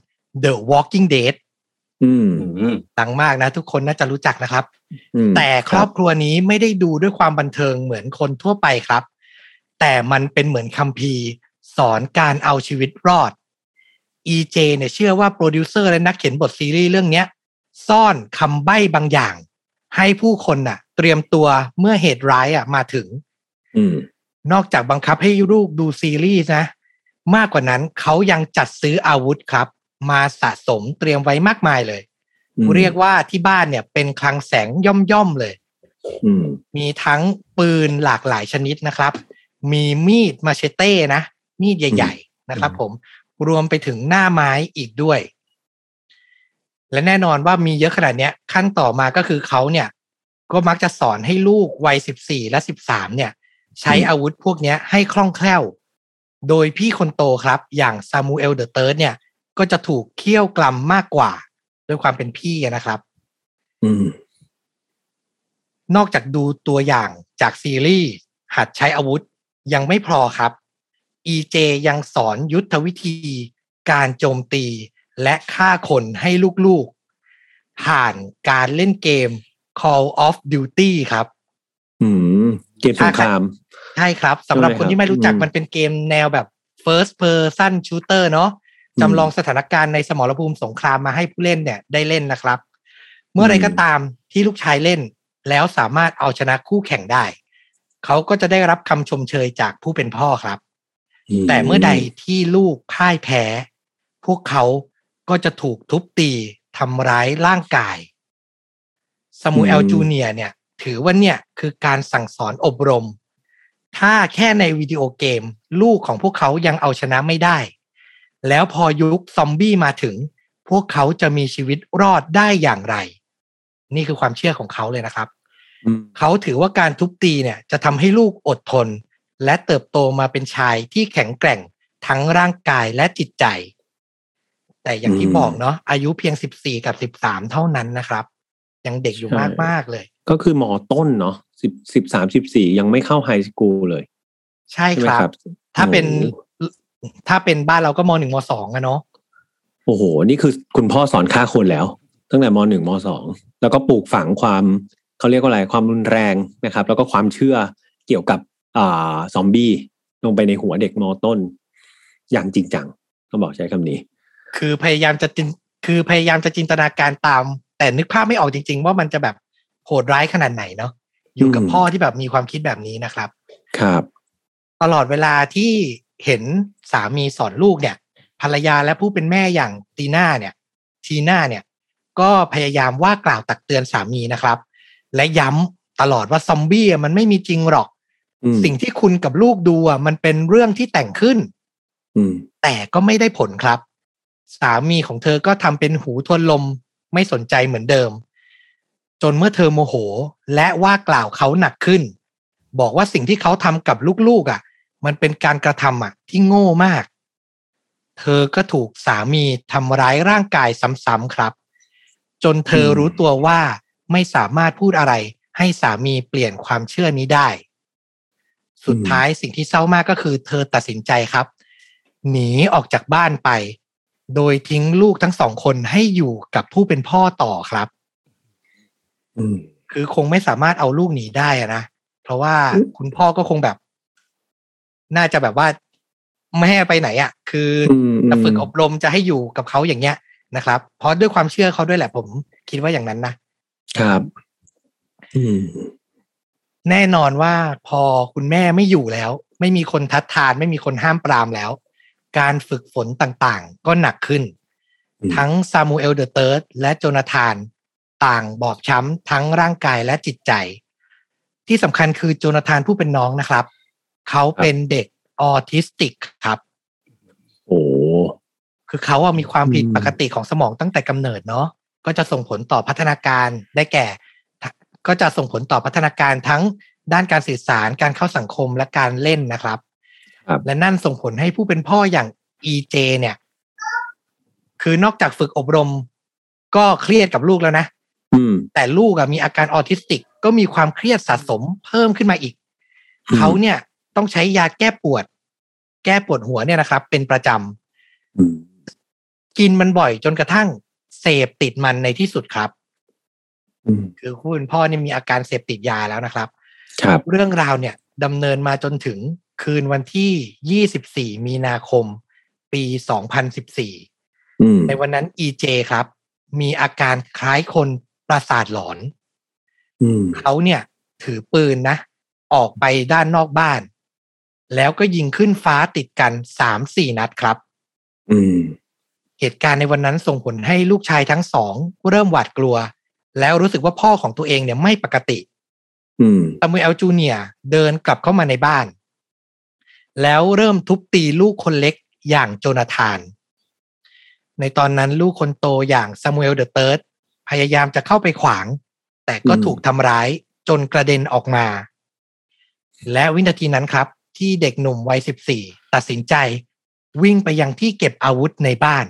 The Walking Dead อืมดังมากนะทุกคนน่าจะรู้จักนะครับแต่ครอบครัวนี้ไม่ได้ดูด้วยความบันเทิงเหมือนคนทั่วไปครับแต่มันเป็นเหมือนคัมภีร์สอนการเอาชีวิตรอด อี เจ เนี่ยเชื่อว่าโปรดิวเซอร์และนักเขียนบทซีรีส์เรื่องนี้ซ่อนคำใบ้บางอย่างให้ผู้คนน่ะเตรียมตัวเมื่อเหตุร้ายอ่ะมาถึงนอกจากบังคับให้ลูกดูซีรีส์นะมากกว่านั้นเขายังจัดซื้ออาวุธครับมาสะสมเตรียมไว้มากมายเลยเรียกว่าที่บ้านเนี่ยเป็นคลังแสงย่อมๆเลยมีทั้งปืนหลากหลายชนิดนะครับมีมีดมาเชเต้นะมีดใหญ่ๆนะครับผมรวมไปถึงหน้าไม้อีกด้วยและแน่นอนว่ามีเยอะขนาดเนี้ยขั้นต่อมาก็คือเขาเนี่ยก็มักจะสอนให้ลูกวัยสิบสี่และสิบสามเนี่ยใช้อาวุธพวกนี้ให้คล่องแคล่วโดยพี่คนโตครับอย่างซามูเอลเดอะเติร์ดเนี่ยก็จะถูกเคี่ยวกล่ำมากกว่าด้วยความเป็นพี่นะครับอืมนอกจากดูตัวอย่างจากซีรีส์หัดใช้อาวุธยังไม่พอครับอีเจยังสอนยุทธวิธีการโจมตีและฆ่าคนให้ลูกๆผ่านการเล่นเกม Call of Duty ครับอืมเกมสงครามใช่ครับสำหรับคนที่ไม่รู้จักมันเป็นเกมแนวแบบ First Person Shooter เนาะจำลองสถานการณ์ในสมรภูมิสงครามมาให้ผู้เล่นเนี่ยได้เล่นนะครับเมื่อไรก็ตามที่ลูกชายเล่นแล้วสามารถเอาชนะคู่แข่งได้เขาก็จะได้รับคำชมเชยจากผู้เป็นพ่อครับแต่เมื่อใดที่ลูกพ่ายแพ้พวกเขาก็จะถูกทุบตีทำร้ายร่างกายซามูเอลจูเนียร์เนี่ยถือว่าเนี่ยคือการสั่งสอนอบรมถ้าแค่ในวิดีโอเกมลูกของพวกเขายังเอาชนะไม่ได้แล้วพอยุคซอมบี้มาถึงพวกเขาจะมีชีวิตรอดได้อย่างไรนี่คือความเชื่อของเขาเลยนะครับเขาถือว่าการทุบตีเนี่ยจะทำให้ลูกอดทนและเติบโตมาเป็นชายที่แข็งแกร่งทั้งร่างกายและจิตใจแต่อย่างที่บอกเนาะอายุเพียงสิบสี่กับสิบสามเท่านั้นนะครับยังเด็กอยู่มากๆเลยก็คือม.ต้นเนาะสิบ สิบสาม สิบสี่ยังไม่เข้าไฮสคูลเลยใช่ครับถ้าเป็นถ้าเป็นบ้านเราก็ม.หนึ่ง ม.สอง อ่ะเนาะโอ้โหนี่คือคุณพ่อสอนฆ่าคนแล้วตั้งแต่ม.หนึ่ง ม.สอง แล้วก็ปลูกฝังความเขาเรียกว่าอะไรความรุนแรงนะครับแล้วก็ความเชื่อเกี่ยวกับอ่าซอมบี้ลงไปในหัวเด็กม.ต้นอย่างจริงจังต้องบอกใช้คำนี้คือพยายามจะคือพยายามจะจินตนาการตามแต่นึกภาพไม่ออกจริงๆว่ามันจะแบบโหดร้ายขนาดไหนเนาะอยู่กับพ่อที่แบบมีความคิดแบบนี้นะครับครับตลอดเวลาที่เห็นสามีสอนลูกเนี่ยภรรยาและผู้เป็นแม่อย่างตีน่าเนี่ยทีน่าเนี่ยก็พยายามว่ากล่าวตักเตือนสามีนะครับและย้ำตลอดว่าซอมบี้มันไม่มีจริงหรอกสิ่งที่คุณกับลูกดูอ่ะมันเป็นเรื่องที่แต่งขึ้นแต่ก็ไม่ได้ผลครับสามีของเธอก็ทำเป็นหูทวนลมไม่สนใจเหมือนเดิมจนเมื่อเธอโมโหและว่ากล่าวเขาหนักขึ้นบอกว่าสิ่งที่เขาทำกับลูกๆอ่ะมันเป็นการกระทำอ่ะที่โง่มากเธอก็ถูกสามีทำร้ายร่างกายซ้ำๆครับจนเธอรู้ตัวว่าไม่สามารถพูดอะไรให้สามีเปลี่ยนความเชื่อนี้ได้สุดท้ายสิ่งที่เศร้ามากก็คือเธอตัดสินใจครับหนีออกจากบ้านไปโดยทิ้งลูกทั้งสองคนให้อยู่กับผู้เป็นพ่อต่อครับคือคงไม่สามารถเอาลูกหนีได้นะเพราะว่าคุณพ่อก็คงแบบน่าจะแบบว่าไม่ให้ไปไหนอ่ะคือจะฝึกอบรมจะให้อยู่กับเขาอย่างเงี้ยนะครับเพราะด้วยความเชื่อเขาด้วยแหละผมคิดว่าอย่างนั้นนะครับแน่นอนว่าพอคุณแม่ไม่อยู่แล้วไม่มีคนทัดทานไม่มีคนห้ามปรามแล้วการฝึกฝนต่างๆก็หนักขึ้นทั้งซามูเอลเดอะเติร์ดและโจนาธานต่างบอบช้ำทั้งร่างกายและจิตใจที่สำคัญคือโจนาธานผู้เป็นน้องนะครับเขาเป็นเด็กออทิสติกครับ โอ้คือเขาว่ามีความผิดปกติของสมองตั้งแต่กำเนิดเนาะก็จะส่งผลต่อพัฒนาการได้แก่ก็จะส่งผลต่อพัฒนาการทั้งด้านการสื่อสารการเข้าสังคมและการเล่นนะครับและนั่นส่งผลให้ผู้เป็นพ่ออย่าง อี เจ เนี่ยคือนอกจากฝึกอบรมก็เครียดกับลูกแล้วนะแต่ลูกมีอาการออทิสติกก็มีความเครียดสะสมเพิ่มขึ้นมาอีกเขาเนี่ยต้องใช้ยาแก้ปวดแก้ปวดหัวเนี่ยนะครับเป็นประจำกินมันบ่อยจนกระทั่งเสพติดมันในที่สุดครับคือคุณพ่อนี่มีอาการเสพติดยาแล้วนะครับเรื่องราวเนี่ยดำเนินมาจนถึงคืนวันที่ยี่สิบสี่มีนาคมปีสองพันสิบสี่ในวันนั้น อี เจ ครับมีอาการคล้ายคนประสาทหลอนเขาเนี่ยถือปืนนะออกไปด้านนอกบ้านแล้วก็ยิงขึ้นฟ้าติดกัน สามถึงสี่ นัดครับเหตุการณ์ในวันนั้นส่งผลให้ลูกชายทั้งสองเริ่มหวาดกลัวแล้วรู้สึกว่าพ่อของตัวเองเนี่ยไม่ปกติซามูเอลจูเนียร์เดินกลับเข้ามาในบ้านแล้วเริ่มทุบตีลูกคนเล็กอย่างโจนาธานในตอนนั้นลูกคนโตอย่างซามูเอลเดอะเติร์ดพยายามจะเข้าไปขวางแต่ก็ถูกทำร้ายจนกระเด็นออกมาและวินาทีนั้นครับที่เด็กหนุ่มวัยสิบสี่ตัดสินใจวิ่งไปยังที่เก็บอาวุธในบ้าน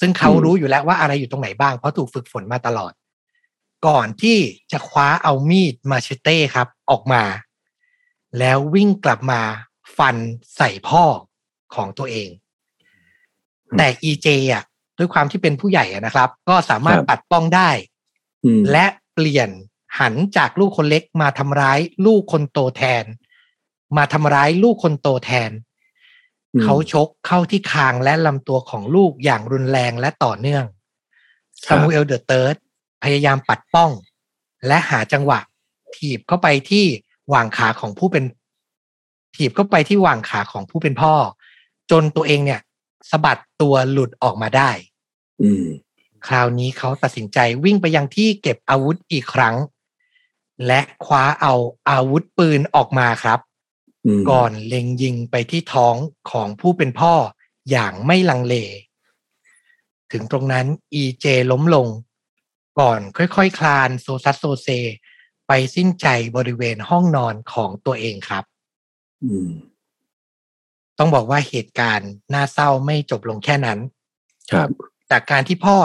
ซึ่งเขารู้อยู่แล้วว่าอะไรอยู่ตรงไหนบ้างเพราะถูกฝึกฝนมาตลอดก่อนที่จะคว้าเอามีดมาเชเต้ครับออกมาแล้ววิ่งกลับมาฟันใส่พ่อของตัวเองแต่ อี เจ อ่ะด้วยความที่เป็นผู้ใหญ่นะครับก็สามารถปัดป้องได้และเปลี่ยนหันจากลูกคนเล็กมาทำร้ายลูกคนโตแทนมาทำร้ายลูกคนโตแทนเขาชกเข้าที่คางและลำตัวของลูกอย่างรุนแรงและต่อเนื่องซามูเอลเดอะเติร์ดพยายามปัดป้องและหาจังหวะถีบเข้าไปที่หว่างขาของผู้เป็นถีบเข้าไปที่หว่างขาของผู้เป็นพ่อจนตัวเองเนี่ยสะบัดตัวหลุดออกมาได้คราวนี้เขาตัดสินใจวิ่งไปยังที่เก็บอาวุธอีกครั้งและคว้าเอาอาวุธปืนออกมาครับก่อนเล็งยิงไปที่ท้องของผู้เป็นพ่ออย่างไม่ลังเลถึงตรงนั้น อี เจ ล้มลงก่อนค่อยๆ ค, คลานโซซัสโซเซไปสิ้นใจบริเวณห้องนอนของตัวเองครับต้องบอกว่าเหตุการณ์น่าเศร้าไม่จบลงแค่นั้นครับจากการที่พ่อ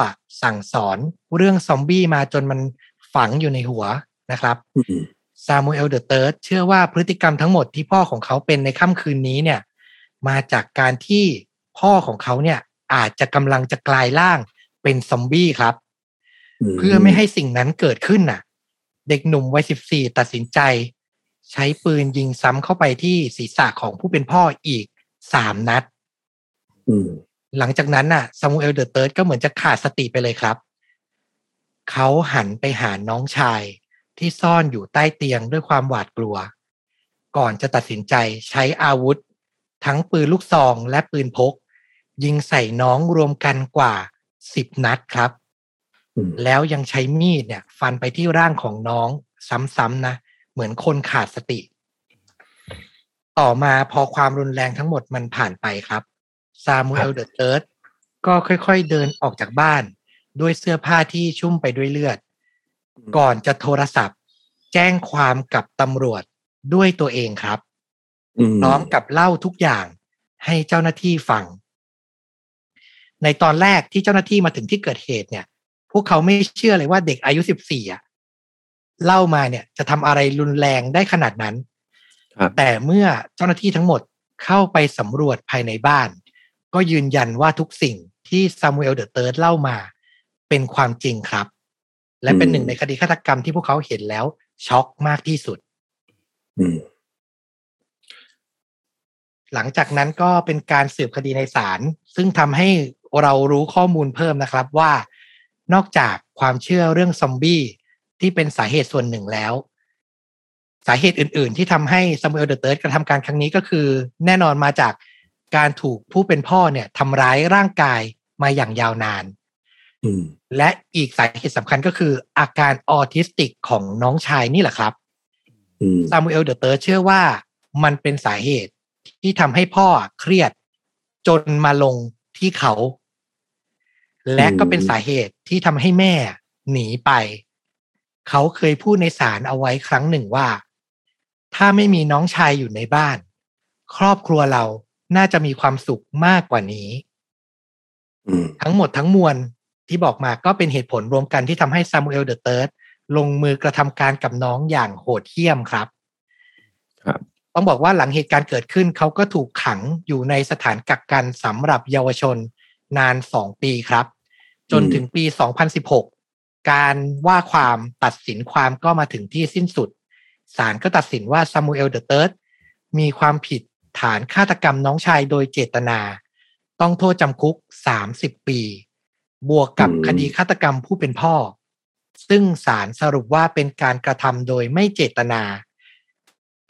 สั่งสอนเรื่องซอมบี้มาจนมันฝังอยู่ในหัวนะครับซามูเอลเดอะเติร์ดเชื่อว่าพฤติกรรมทั้งหมดที่พ่อของเขาเป็นในค่ำคืนนี้เนี่ยมาจากการที่พ่อของเขาเนี่ยอาจจะกำลังจะกลายร่างเป็นซอมบี้ครับเพื่อไม่ให้สิ่งนั้นเกิดขึ้นน่ะเด็กหนุ่มวัยสิบสี่ตัดสินใจใช้ปืนยิงซ้ำเข้าไปที่ศีรษะของผู้เป็นพ่ออีกสามนัดหลังจากนั้นน่ะซามูเอลเดอะเติร์ดก็เหมือนจะขาดสติไปเลยครับเขาหันไปหาน้องชายที่ซ่อนอยู่ใต้เตียงด้วยความหวาดกลัวก่อนจะตัดสินใจใช้อาวุธทั้งปืนลูกซองและปืนพกยิงใส่น้องรวมกันกว่าสิบนัดครับแล้วยังใช้มีดเนี่ยฟันไปที่ร่างของน้องซ้ำๆนะเหมือนคนขาดสติต่อมาพอความรุนแรงทั้งหมดมันผ่านไปครับซามูเอลเดอะเติร์ดก็ค่อยๆเดินออกจากบ้านด้วยเสื้อผ้าที่ชุ่มไปด้วยเลือดก่อนจะโทรศัพท์แจ้งความกับตำรวจด้วยตัวเองครับพร้อมกับเล่าทุกอย่างให้เจ้าหน้าที่ฟังในตอนแรกที่เจ้าหน้าที่มาถึงที่เกิดเหตุเนี่ยพวกเขาไม่เชื่อเลยว่าเด็กอายุสิบสี่อ่ะเล่ามาเนี่ยจะทำอะไรรุนแรงได้ขนาดนั้นแต่เมื่อเจ้าหน้าที่ทั้งหมดเข้าไปสำรวจภายในบ้านก็ยืนยันว่าทุกสิ่งที่ซามูเอลเดอะเติร์ดเล่ามาเป็นความจริงครับและเป็นหนึ่งในคดีฆาตกรรมที่พวกเขาเห็นแล้วช็อกมากที่สุดหลังจากนั้นก็เป็นการสืบคดีในศาลซึ่งทำให้เรารู้ข้อมูลเพิ่มนะครับว่านอกจากความเชื่อเรื่องซอมบี้ที่เป็นสาเหตุส่วนหนึ่งแล้วสาเหตุอื่นๆที่ทำให้ซามูเอลเดอะเติร์ดกระทำการครั้งนี้ก็คือแน่นอนมาจากการถูกผู้เป็นพ่อเนี่ยทำร้ายร่างกายมาอย่างยาวนานและอีกสาเหตุสำคัญก็คืออาการออทิสติกของน้องชายนี่แหละครับซามูเอลเดอะเติร์ดเชื่อว่ามันเป็นสาเหตุที่ทำให้พ่อเครียด จนมาลงที่เขาและก็เป็นสาเหตุที่ทำให้แม่หนีไปเขาเคยพูดในศาลเอาไว้ครั้งหนึ่งว่าถ้าไม่มีน้องชายอยู่ในบ้านครอบครัวเราน่าจะมีความสุขมากกว่านี้ทั้งหมดทั้งมวลที่บอกมาก็เป็นเหตุผลรวมกันที่ทำให้ซามูเอลเดอะเติร์ดลงมือกระทำการกับน้องอย่างโหดเหี้ยมครับครับต้องบอกว่าหลังเหตุการณ์เกิดขึ้นเขาก็ถูกขังอยู่ในสถานกักกันสำหรับเยาวชนนานสองปีครับจนถึงปีสองพันสิบหกการว่าความตัดสินความก็มาถึงที่สิ้นสุดศาลก็ตัดสินว่าซามูเอลเดอะเติร์ดมีความผิดฐานฆาตกรรมน้องชายโดยเจตนาต้องโทษจำคุกสามสิบปีบวกกับคดีฆาตกรรมผู้เป็นพ่อซึ่งศาลสรุปว่าเป็นการกระทำโดยไม่เจตนา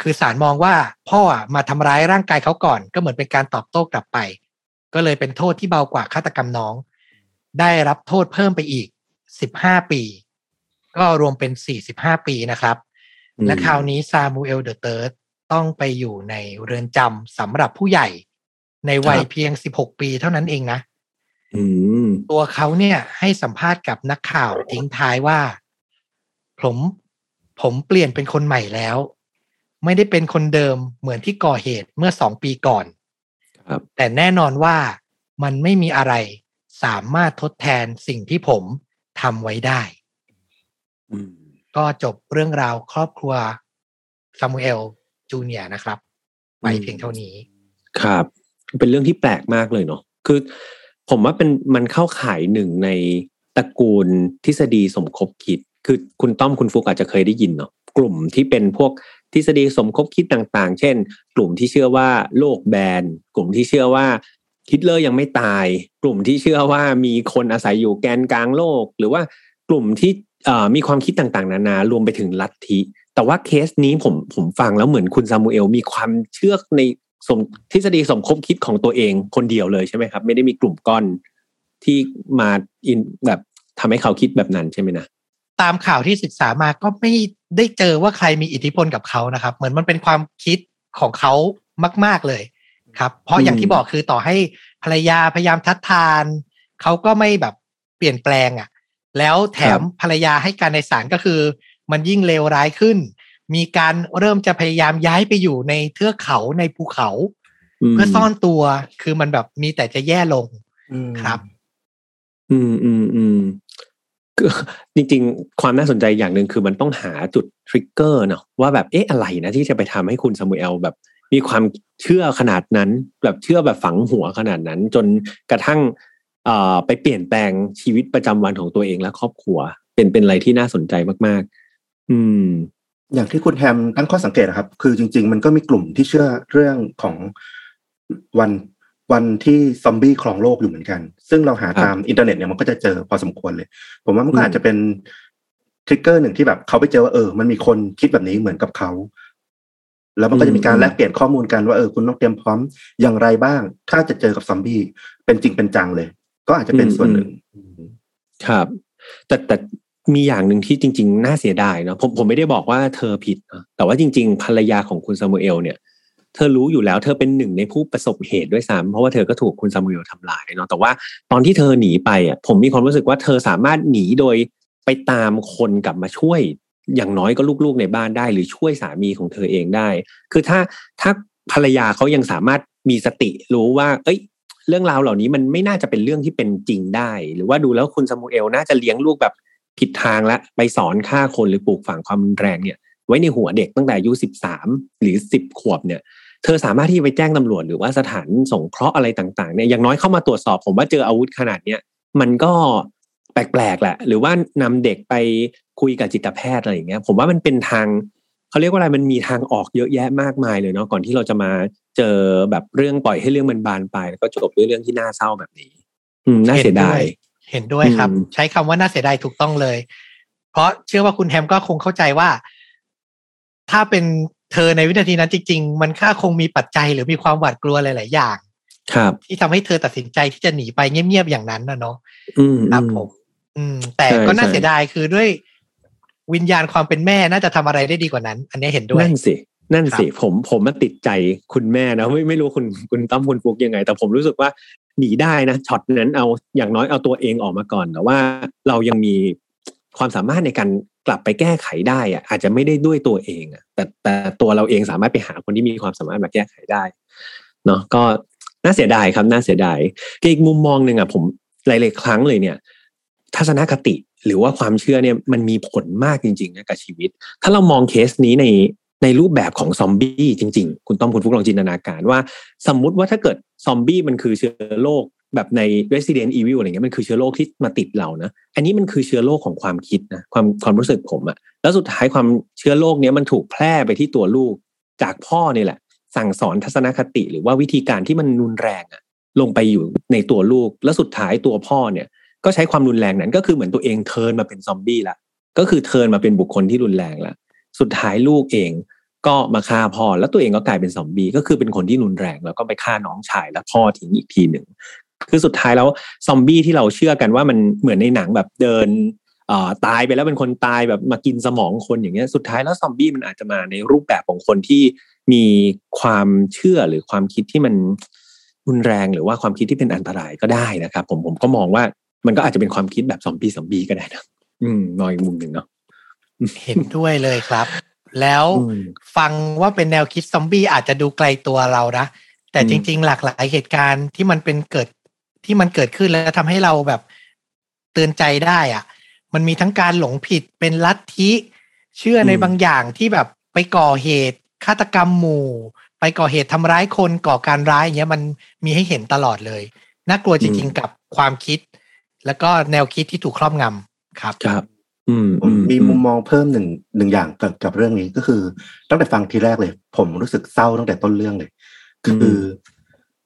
คือศาลมองว่าพ่อมาทำร้ายร่างกายเขาก่อนก็เหมือนเป็นการตอบโต้กลับไปก็เลยเป็นโทษที่เบากว่าฆาตกรรมน้องได้รับโทษเพิ่มไปอีกสิบห้าปีก็รวมเป็นสี่สิบห้าปีนะครับและคราวนี้ซามูเอลเดอะเติร์ดต้องไปอยู่ในเรือนจำสำหรับผู้ใหญ่ในวัยเพียงสิบหกปีเท่านั้นเองนะตัวเขาเนี่ยให้สัมภาษณ์กับนักข่าวทิ้งท้ายว่าผมผมเปลี่ยนเป็นคนใหม่แล้วไม่ได้เป็นคนเดิมเหมือนที่ก่อเหตุเมื่อสองปีก่อนแต่แน่นอนว่ามันไม่มีอะไรสามารถทดแทนสิ่งที่ผมทำไว้ได้ก็จบเรื่องราวครอบครัวซามูเอลจูเนียร์นะครับไปเพียงเท่านี้ครับเป็นเรื่องที่แปลกมากเลยเนาะคือผมว่าเป็นมันเข้าข่ายหนึ่งในตระกูลทฤษฎีสมคบคิดคือคุณต้อมคุณฟุกอาจจะเคยได้ยินเนาะกลุ่มที่เป็นพวกทฤษฎีสมคบคิดต่างๆเช่นกลุ่มที่เชื่อว่าโลกแบนกลุ่มที่เชื่อว่าฮิตเลอร์ยังไม่ตายกลุ่มที่เชื่อว่ามีคนอาศัยอยู่แกนกลางโลกหรือว่ากลุ่มที่มีความคิดต่างๆนานารวมไปถึงลัทธิแต่ว่าเคสนี้ผมผมฟังแล้วเหมือนคุณซามูเอลมีความเชื่อในทฤษฎีสมคบคิดของตัวเองคนเดียวเลยใช่ไหมครับไม่ได้มีกลุ่มก้อนที่มาอินแบบทำให้เขาคิดแบบนั้นใช่ไหมนะตามข่าวที่ศึกษามาก็ไม่ได้เจอว่าใครมีอิทธิพลกับเขานะครับเหมือนมันเป็นความคิดของเขามากๆเลยครับเพราะอย่างที่บอกคือต่อให้ภรรยาพยายามทัดทานเขาก็ไม่แบบเปลี่ยนแปลงอ่ะแล้วแถมภรรยาให้การในศาลก็คือมันยิ่งเลวร้ายขึ้นมีการเริ่มจะพยายามย้ายไปอยู่ในเทือกเขาในภูเขาเพื่อซ่อนตัวคือมันแบบมีแต่จะแย่ลงครับอืมอืมอืมจริงๆความน่าสนใจอย่างหนึ่งคือมันต้องหาจุดทริกเกอร์เนาะว่าแบบเอ๊ะอะไรนะที่จะไปทำให้คุณซามูเอลแบบมีความเชื่อขนาดนั้นแบบเชื่อแบบฝังหัวขนาดนั้นจนกระทั่งเอ่อไปเปลี่ยนแปลงชีวิตประจำวันของตัวเองและครอบครัวเป็นเป็นอะไรที่น่าสนใจมากๆอืมอย่างที่คุณแฮมตั้งข้อสังเกตนะครับคือจริงๆมันก็มีกลุ่มที่เชื่อเรื่องของวันวันที่ซอมบี้ครองโลกอยู่เหมือนกันซึ่งเราหาตามอินเทอร์เน็ตเนี่ยมันก็จะเจอพอสมควรเลยผมว่ามันก็อาจจะเป็นทริกเกอร์หนึ่งที่แบบเขาไปเจอว่าเออมันมีคนคิดแบบนี้เหมือนกับเขาแล้วมันก็จะมีการแลกเปลี่ยนข้อมูลกันว่าเออคุณต้องเตรียมพร้อมอย่างไรบ้างถ้าจะเจอกับซอมบี้เป็นจริงเป็นจังเลยก็อาจจะเป็นส่วนหนึ่งครับแต่แต่มีอย่างหนึ่งที่จริงๆน่าเสียดายเนาะผมผมไม่ได้บอกว่าเธอผิดนะแต่ว่าจริงๆภรรยาของคุณซามูเอลเนี่ยเธอรู้อยู่แล้วเธอเป็นหนึ่งในผู้ประสบเหตุด้วยซ้ำเพราะว่าเธอก็ถูกคุณซามูเอลทำลายเนาะแต่ว่าตอนที่เธอหนีไปอ่ะผมมีความรู้สึกว่าเธอสามารถหนีโดยไปตามคนกลับมาช่วยอย่างน้อยก็ลูกๆในบ้านได้หรือช่วยสามีของเธอเองได้คือถ้าถ้าภรรยาเขายังสามารถมีสติรู้ว่าเอ้ยเรื่องราวเหล่านี้มันไม่น่าจะเป็นเรื่องที่เป็นจริงได้หรือว่าดูแล้วคุณซามูเอลน่าจะเลี้ยงลูกแบบผิดทางแล้วไปสอนฆ่าคนหรือปลูกฝังความรุนแรงเนี่ยไว้ในหัวเด็กตั้งแต่อายุสิบสามหรือสิบขวบเนี่ยเธอสามารถที่ไปแจ้งตำรวจหรือว่าสถานสงเคราะห์อะไรต่างๆเนี่ยอย่างน้อยเข้ามาตรวจสอบผมว่าเจออาวุธขนาดเนี้ยมันก็แปลกๆแหละหรือว่านำเด็กไปคุยกับจิตแพทย์อะไรอย่างเงี้ยผมว่ามันเป็นทางเขาเรียกว่าอะไรมันมีทางออกเยอะแยะมากมายเลยเนาะก่อนที่เราจะมาเจอแบบเรื่องปล่อยให้เรื่องมันบานไปแล้วก็จบด้วยเรื่องที่น่าเศร้าแบบนี้อืมน่าเสียดายเห็นด้วยครับใช้คำว่าน่าเสียดายถูกต้องเลยเพราะเชื่อว่าคุณแฮมก็คงเข้าใจว่าถ้าเป็นเธอในวินาทีนั้นจริงๆมันค่าคงมีปัจจัยหรือมีความหวาดกลัวหลายๆอย่างครับที่ทำให้เธอตัดสินใจที่จะหนีไปเงียบๆอย่างนั้นนะเนาะครับผมแต่ก็น่าเสียดายคือด้วยวิญญาณความเป็นแม่น่าจะทำอะไรได้ดีกว่านั้นอันนี้เห็นด้วยนั่นสิ นั่นสิผมผมมันติดใจคุณแม่นะไม่ไม่รู้คุณคุณตั้มคุณฟุกยังไงแต่ผมรู้สึกว่าหนีได้นะช็อตนั้นเอาอย่างน้อยเอาตัวเองออกมาก่อนแต่ว่าเรายังมีความสามารถในการกลับไปแก้ไขได้อ่ะอาจจะไม่ได้ด้วยตัวเองอ่ะแต่แต่ตัวเราเองสามารถไปหาคนที่มีความสามารถมาแก้ไขได้เนาะก็น่าเสียดายครับน่าเสียดายอีกมุมมองนึงอ่ะผมหลายๆครั้งเลยเนี่ยทัศนคติหรือว่าความเชื่อเนี่ยมันมีผลมากจริงๆนะกับชีวิตถ้าเรามองเคสนี้ในในรูปแบบของซอมบี้จริงๆคุณต้อมคุณฟุกลองจินตนาการว่าสมมุติว่าถ้าเกิดซอมบี้มันคือเชื้อโรคแบบใน Resident Evil อะไรเงี้ยมันคือเชื้อโรคที่มาติดเรานะอันนี้มันคือเชื้อโรคของความคิดนะความความรู้สึกผมอะแล้วสุดท้ายความเชื้อโรคเนี้ยมันถูกแพร่ไปที่ตัวลูกจากพ่อนี่แหละสั่งสอนทัศนคติหรือว่าวิธีการที่มันรุนแรงอะลงไปอยู่ในตัวลูกแล้วสุดท้ายตัวพ่อเนี่ยก็ใช้ความรุนแรงนั้นก็คือเหมือนตัวเองเทิร์นมาเป็นซอมบี้ละก็คือเทิร์นมาเป็นบุคคลที่รุนแรงละสุดท้ายลูกเองก็มาฆ่าพ่อแล้วตัวเองก็กลายเป็นซอมบี้ก็คือเป็นคนที่รุนแรงแล้วก็ไปฆ่าน้องชายและพ่อทิ้งอีกทีหนึ่งคือสุดท้ายแล้วซอมบี้ที่เราเชื่อกันว่ามันเหมือนในหนังแบบเดินอ่าตายไปแล้วเป็นคนตายแบบมากินสมองคนอย่างเงี้ยสุดท้ายแล้วซอมบี้มันอาจจะมาในรูปแบบของคนที่มีความเชื่อหรือความคิดที่มันรุนแรงหรือว่าความคิดที่เป็นอันตรายก็ได้นะครับผมผมก็มองว่ามันก็อาจจะเป็นความคิดแบบซอมบี้ซอมบี้ก็ได้นะอืมน้อยมุมนึงเนาะเห็นด้วยเลยครับแล้วฟังว่าเป็นแนวคิดซอมบี้อาจจะดูไกลตัวเรานะแต่จริงๆหลากหลายเหตุการณ์ที่มันเป็นเกิดที่มันเกิดขึ้นแล้วทำให้เราแบบเตือนใจได้อ่ะมันมีทั้งการหลงผิดเป็นลัทธิเชื่อในบางอย่างที่แบบไปก่อเหตุฆาตกรรมหมู่ไปก่อเหตุทำร้ายคนก่อการร้ายอย่างเงี้ยมันมีให้เห็นตลอดเลยน่ากลัวจริงๆกับความคิดแล้วก็แนวคิดที่ถูกครอบงำครับครับผมมีมุมมองเพิ่มหนึ่งหนึ่งอย่างกับกับเรื่องนี้ก็คือตั้งแต่ฟังทีแรกเลยผมรู้สึกเศร้าตั้งแต่ต้นเรื่องเลยคือ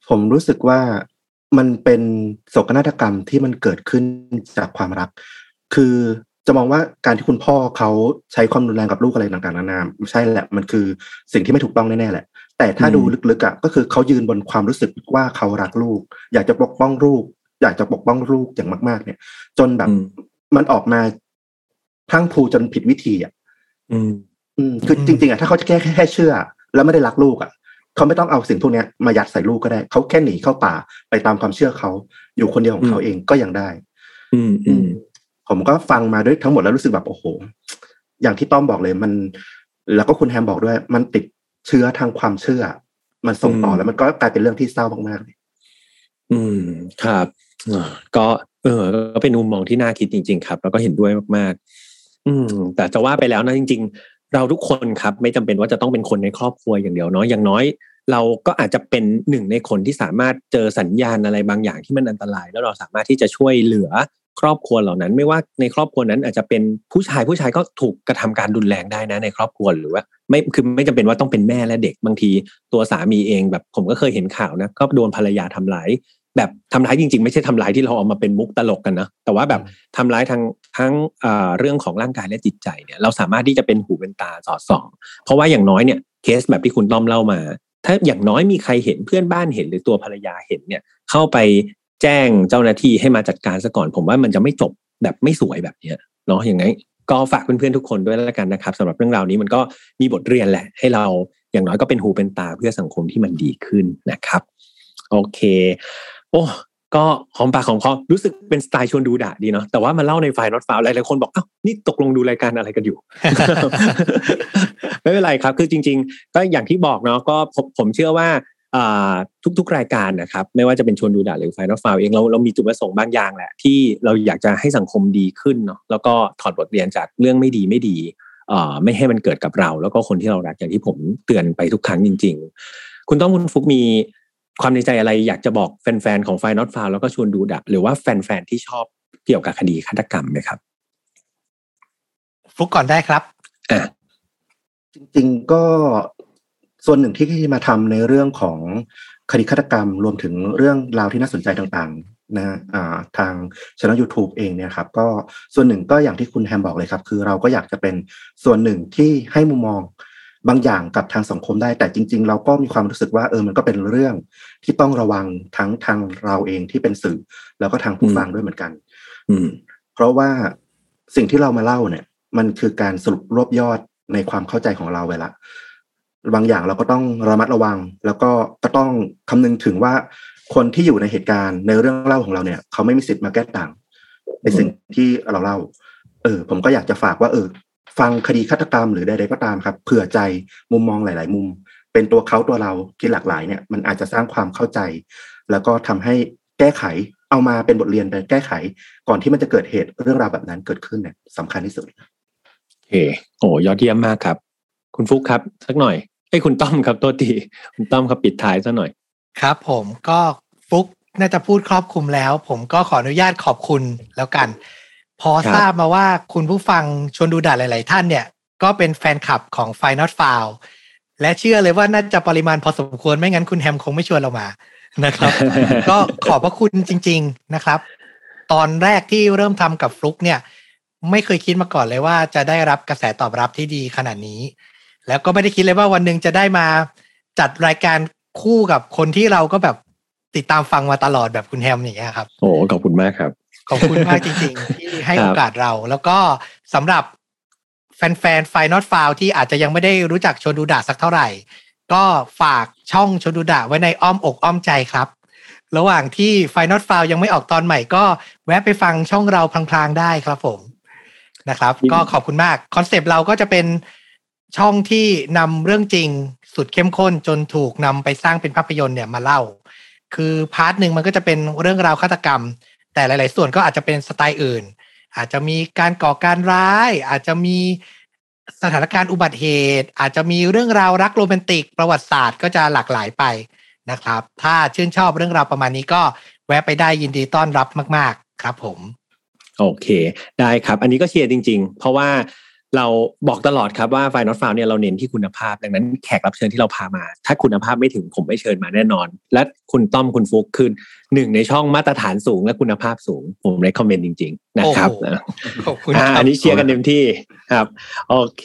ผมรู้สึกว่ามันเป็นโศกนาฏกรรมที่มันเกิดขึ้นจากความรักคือจะมองว่าการที่คุณพ่อเขาใช้ความรุนแรงกับลูกอะไรต่างๆนานาไม่ใช่แหละมันคือสิ่งที่ไม่ถูกต้องแน่ๆแหละแต่ถ้าดูลึกๆอ่ะก็คือเขายืนบนความรู้สึกว่าเขารักลูกอยากจะปกป้องลูกอยากจะปกป้องลูกอย่างมากๆเนี่ยจนแบบมันออกมาพลั้งพลูจนผิดวิธีอ่ะอืมอืมคือจริงๆอ่ะถ้าเขาจะแค่แค่เชื่อแล้วไม่ได้รักลูกอ่ะเขาไม่ต้องเอาสิ่งพวกนี้มายัดใส่ลูกก็ได้เขาแค่หนีเข้าป่าไปตามความเชื่อเขาอยู่คนเดียวของเขาเองก็ยังได้อืมอืมผมก็ฟังมาด้วยทั้งหมดแล้วรู้สึกแบบโอ้โหอย่างที่ต้อมบอกเลยมันแล้วก็คุณแฮมบอกด้วยมันติดเชื้อทางความเชื่อมันส่งต่อแล้วมันก็กลายเป็นเรื่องที่เศร้ามากๆเลยอืมครับก็เออก็เป็นมุมมองที่น่าคิดจริงๆครับแล้วก็เห็นด้วยมากๆอืมแต่จะว่าไปแล้วนะจริงๆเราทุกคนครับไม่จำเป็นว่าจะต้องเป็นคนในครอบครัวอย่างเดียวเนาะอย่างน้อยเราก็อาจจะเป็นหนึ่งในคนที่สามารถเจอสัญญาณอะไรบางอย่างที่มันอันตรายแล้วเราสามารถที่จะช่วยเหลือครอบครัวเหล่านั้นไม่ว่าในครอบครัวนั้นอาจจะเป็นผู้ชายผู้ชายก็ถูกกระทำการรุนแรงได้นะในครอบครัวหรือว่าไม่คือไม่จำเป็นว่าต้องเป็นแม่และเด็กบางทีตัวสามีเองแบบผมก็เคยเห็นข่าวนะก็โดนภรรยาทำร้ายแบบทำร้ายจริงๆไม่ใช่ทำร้ายที่เราเอามาเป็นมุกตลกกันนะแต่ว่าแบบทำร้ายทั้งทั้งเอ่อเรื่องของร่างกายและจิตใจเนี่ยเราสามารถที่จะเป็นหูเป็นตาสอดส่องเพราะว่าอย่างน้อยเนี่ยเคสแบบที่คุณต้อมเล่ามาถ้าอย่างน้อยมีใครเห็นเพื่อนบ้านเห็นหรือตัวภรรยาเห็นเนี่ยเข้าไปแจ้งเจ้าหน้าที่ให้มาจัดการซะก่อนผมว่ามันจะไม่จบแบบไม่สวยแบบนี้เนาะอย่างนั้นก็ฝากเพื่อนๆทุกคนด้วยแล้วกันนะครับสำหรับเรื่องราวนี้มันก็มีบทเรียนแหละให้เราอย่างน้อยก็เป็นหูเป็นตาเพื่อสังคมที่มันดีขึ้นนะครับโอเคโอ้ก็หอมปากหอมคอรู้สึกเป็นสไตล์ชวนดูด่าดีเนาะแต่ว่ามาเล่าในไฟล์ Not Found หลายๆคนบอกอ้าวนี่ตกลงดูรายการอะไรกันอยู่ ไม่เป็นไรครับคือจริงๆก็อย่างที่บอกเนาะก็ผมเชื่อว่าอ่าทุกๆรายการนะครับไม่ว่าจะเป็นชวนดูด่าหรือไฟล์ Not Found เองเราเรามีจุดประสงค์บางอย่างแหละที่เราอยากจะให้สังคมดีขึ้นเนาะแล้วก็ถอดบทเรียนจากเรื่องไม่ดีไม่ดีเอ่อไม่ให้มันเกิดกับเราแล้วก็คนที่เรารักอย่างที่ผมเตือนไปทุกครั้งจริงๆคุณต้องคุณฟุกมีความในใจอะไรอยากจะบอกแฟนๆของ Find Not Far แล้วก็ชวนดูดับหรือว่าแฟนๆที่ชอบเกี่ยวกับคดีฆาตกรรมไหมครับฟลุกก่อนได้ครับอ่ะจริงๆก็ส่วนหนึ่งที่มาทำในเรื่องของคดีฆาตกรรมรวมถึงเรื่องราวที่น่าสนใจต่างๆนะอ่าทางช่อง YouTube เองเนี่ยครับก็ส่วนหนึ่งก็อย่างที่คุณแฮมบอกเลยครับคือเราก็อยากจะเป็นส่วนหนึ่งที่ให้มุมมองบางอย่างกับทางสังคมได้แต่จริงๆเราก็มีความรู้สึกว่าเออมันก็เป็นเรื่องที่ต้องระวังทั้งทางเราเองที่เป็นสื่อแล้วก็ทางผู้ฟังด้วยเหมือนกันเพราะว่าสิ่งที่เรามาเล่าเนี่ยมันคือการสรุปรวบยอดในความเข้าใจของเราไว้ละ บางอย่างเราก็ต้องระมัดระวังแล้วก็ก็ต้องคำนึงถึงว่าคนที่อยู่ในเหตุการณ์ในเรื่องเล่าของเราเนี่ยเขาไม่มีสิทธิ์มาแก้ต่างในสิ่งที่เราเล่าเออผมก็อยากจะฝากว่าเออฟังคดีฆาตกรรมหรือใดๆก็ตามครับเผื่อใจมุมมองหลายๆมุมเป็นตัวเขาตัวเราที่หลากหลายเนี่ยมันอาจจะสร้างความเข้าใจแล้วก็ทำให้แก้ไขเอามาเป็นบทเรียนไปแก้ไขก่อนที่มันจะเกิดเหตุเรื่องราวแบบนั้นเกิดขึ้นเนี่ยสำคัญที่สุดโอเคโอ้ยอดเยี่ยมมากครับคุณฟุ๊กครับสักหน่อยให้คุณต้อมครับตัวทีคุณต้อมครับปิดท้ายสักหน่อยครับผมก็ฟุ๊กน่าจะพูดครอบคลุมแล้วผมก็ขออนุญาตขอบคุณแล้วกันพอทราบมาว่าคุณผู้ฟังชวนดูดาหลายๆท่านเนี่ยก็เป็นแฟนคลับของ Find Not Far และเชื่อเลยว่าน่าจะปริมาณพอสมควรไม่งั้นคุณแฮมคงไม่ชวนเรามานะครับ ก็ขอบพระคุณจริงๆนะครับตอนแรกที่เริ่มทำกับฟลุกเนี่ยไม่เคยคิดมาก่อนเลยว่าจะได้รับกระแสตอบรับที่ดีขนาดนี้แล้วก็ไม่ได้คิดเลยว่าวันนึงจะได้มาจัดรายการคู่กับคนที่เราก็แบบติดตามฟังมาตลอดแบบคุณแฮมอย่างเงี้ยครับโอ้ขอบคุณมากครับขอบคุณมากจริงๆที่ให้โอกาสเราแล้วก็สำหรับแฟนๆ Find Not Far ที่อาจจะยังไม่ได้รู้จักชวนดูดะสักเท่าไหร่ก็ฝากช่องชวนดูดะไว้ในอ้อมอกอ้อมใจครับระหว่างที่ Find Not Far ยังไม่ออกตอนใหม่ก็แวะไปฟังช่องเราพลางๆได้ครับผมนะครับก็ขอบคุณมากคอนเซปต์เราก็จะเป็นช่องที่นำเรื่องจริงสุดเข้มข้นจนถูกนำไปสร้างเป็นภาพยนตร์เนี่ยมาเล่าคือพาร์ทนึงมันก็จะเป็นเรื่องราวฆาตกรรมแต่หลายๆส่วนก็อาจจะเป็นสไตล์อื่นอาจจะมีการก่อการร้ายอาจจะมีสถานการณ์อุบัติเหตุอาจจะมีเรื่องราวรักโรแมนติกประวัติศาสตร์ก็จะหลากหลายไปนะครับถ้าชื่นชอบเรื่องราวประมาณนี้ก็แวะไปได้ยินดีต้อนรับมากๆครับผมโอเคได้ครับอันนี้ก็เชียร์จริงๆเพราะว่าเราบอกตลอดครับว่า Find Not Far เนี่ยเราเน้นที่คุณภาพดังนั้นแขกรับเชิญที่เราพามาถ้าคุณภาพไม่ถึงผมไม่เชิญมาแน่นอนและคุณต้อมคุณฟุ๊กคือหนึ่งในช่องมาตรฐานสูงและคุณภาพสูงผมเรคคอมเมนต์จริงๆนะครับขอบคุณอันนี้เชียร์กันเต็มที่ครับโอเค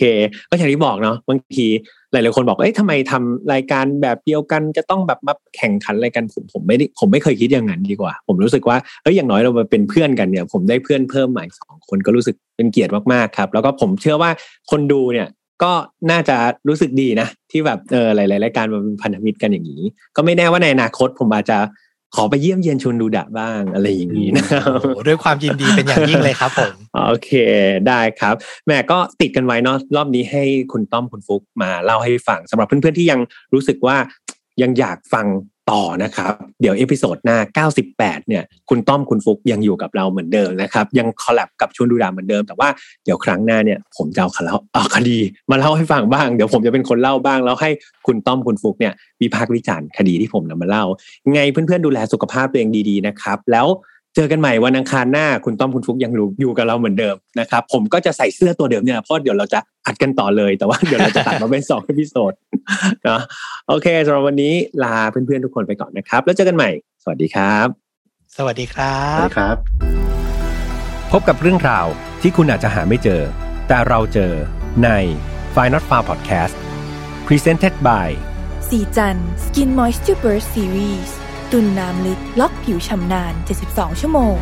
ก็อย่างที่บอกเนาะบางทีหลายๆคนบอกเอ๊ะทำไมทำรายการแบบเดียวกันจะต้องแบบมาแข่งขันอะไรกันผมผมไม่ผมไม่เคยคิดอย่างนั้นดีกว่าผมรู้สึกว่าเอ้ยอย่างน้อยเรามาเป็นเพื่อนกันเนี่ยผมได้เพื่อนเพิ่มใหม่สองคนก็รู้สึกเป็นเกียรติมากๆครับแล้วก็ผมเชื่อว่าคนดูเนี่ยก็น่าจะรู้สึกดีนะที่แบบเออหลายๆรายการมาเป็นพันธมิตรกันอย่างนี้ก็ไม่แน่ว่าในอนาคตผมอาจจะขอไปเยี่ยมเยียนชวนดูดะบ้างอะไรอย่างนี้นะด้วยความยินดีเป็นอย่างยิ่งเลยครับผมโอเคได้ครับแม่ก็ติดกันไว้เนาะรอบนี้ให้คุณต้อมคุณฟุ๊กมาเล่าให้ฟังสำหรับเพื่อนๆที่ยังรู้สึกว่ายังอยากฟังต่อนะครับเดี๋ยวเอพิโซดหน้าเก้าสิบแปดเนี่ยคุณต้อมคุณฟุ๊กยังอยู่กับเราเหมือนเดิมนะครับยังคอลแลบกับชวนดูดะเหมือนเดิมแต่ว่าเดี๋ยวครั้งหน้าเนี่ยผมจะเอาคดีมาเล่าให้ฟังบ้างเดี๋ยวผมจะเป็นคนเล่าบ้างแล้วให้คุณต้อมคุณฟุ๊กเนี่ยวิพากษ์วิจารณ์คดีที่ผมนำมาเล่าไงเพื่อนๆดูแลสุขภาพตัวเองดีๆนะครับแล้วเจอกันใหม่วันอังคารหน้าคุณต้อมคุณฟุ๊กยังอยู่กับเราเหมือนเดิมนะครับผมก็จะใส่เสื้อตัวเดิมเนี่ยเพราะเดี๋ยวเราจะอัดกันต่อเลยแต่ว่าเดี๋ยวเราจะตัดมาเป็นสองเอพิโซดนะโอเคสำหรับวันนี้ลาเพื่อนๆทุกคนไปก่อนนะครับแล้วเจอกันใหม่สวัสดีครับสวัสดีครับสวัสดีครับพบกับเรื่องราวที่คุณอาจจะหาไม่เจอแต่เราเจอใน Find Not Far Podcast Presented by Sijan Skin Moisture Burst Seriesตุ่นน้ำลึกล็อกผิวชำนาน เจ็ดสิบสอง ชั่วโมง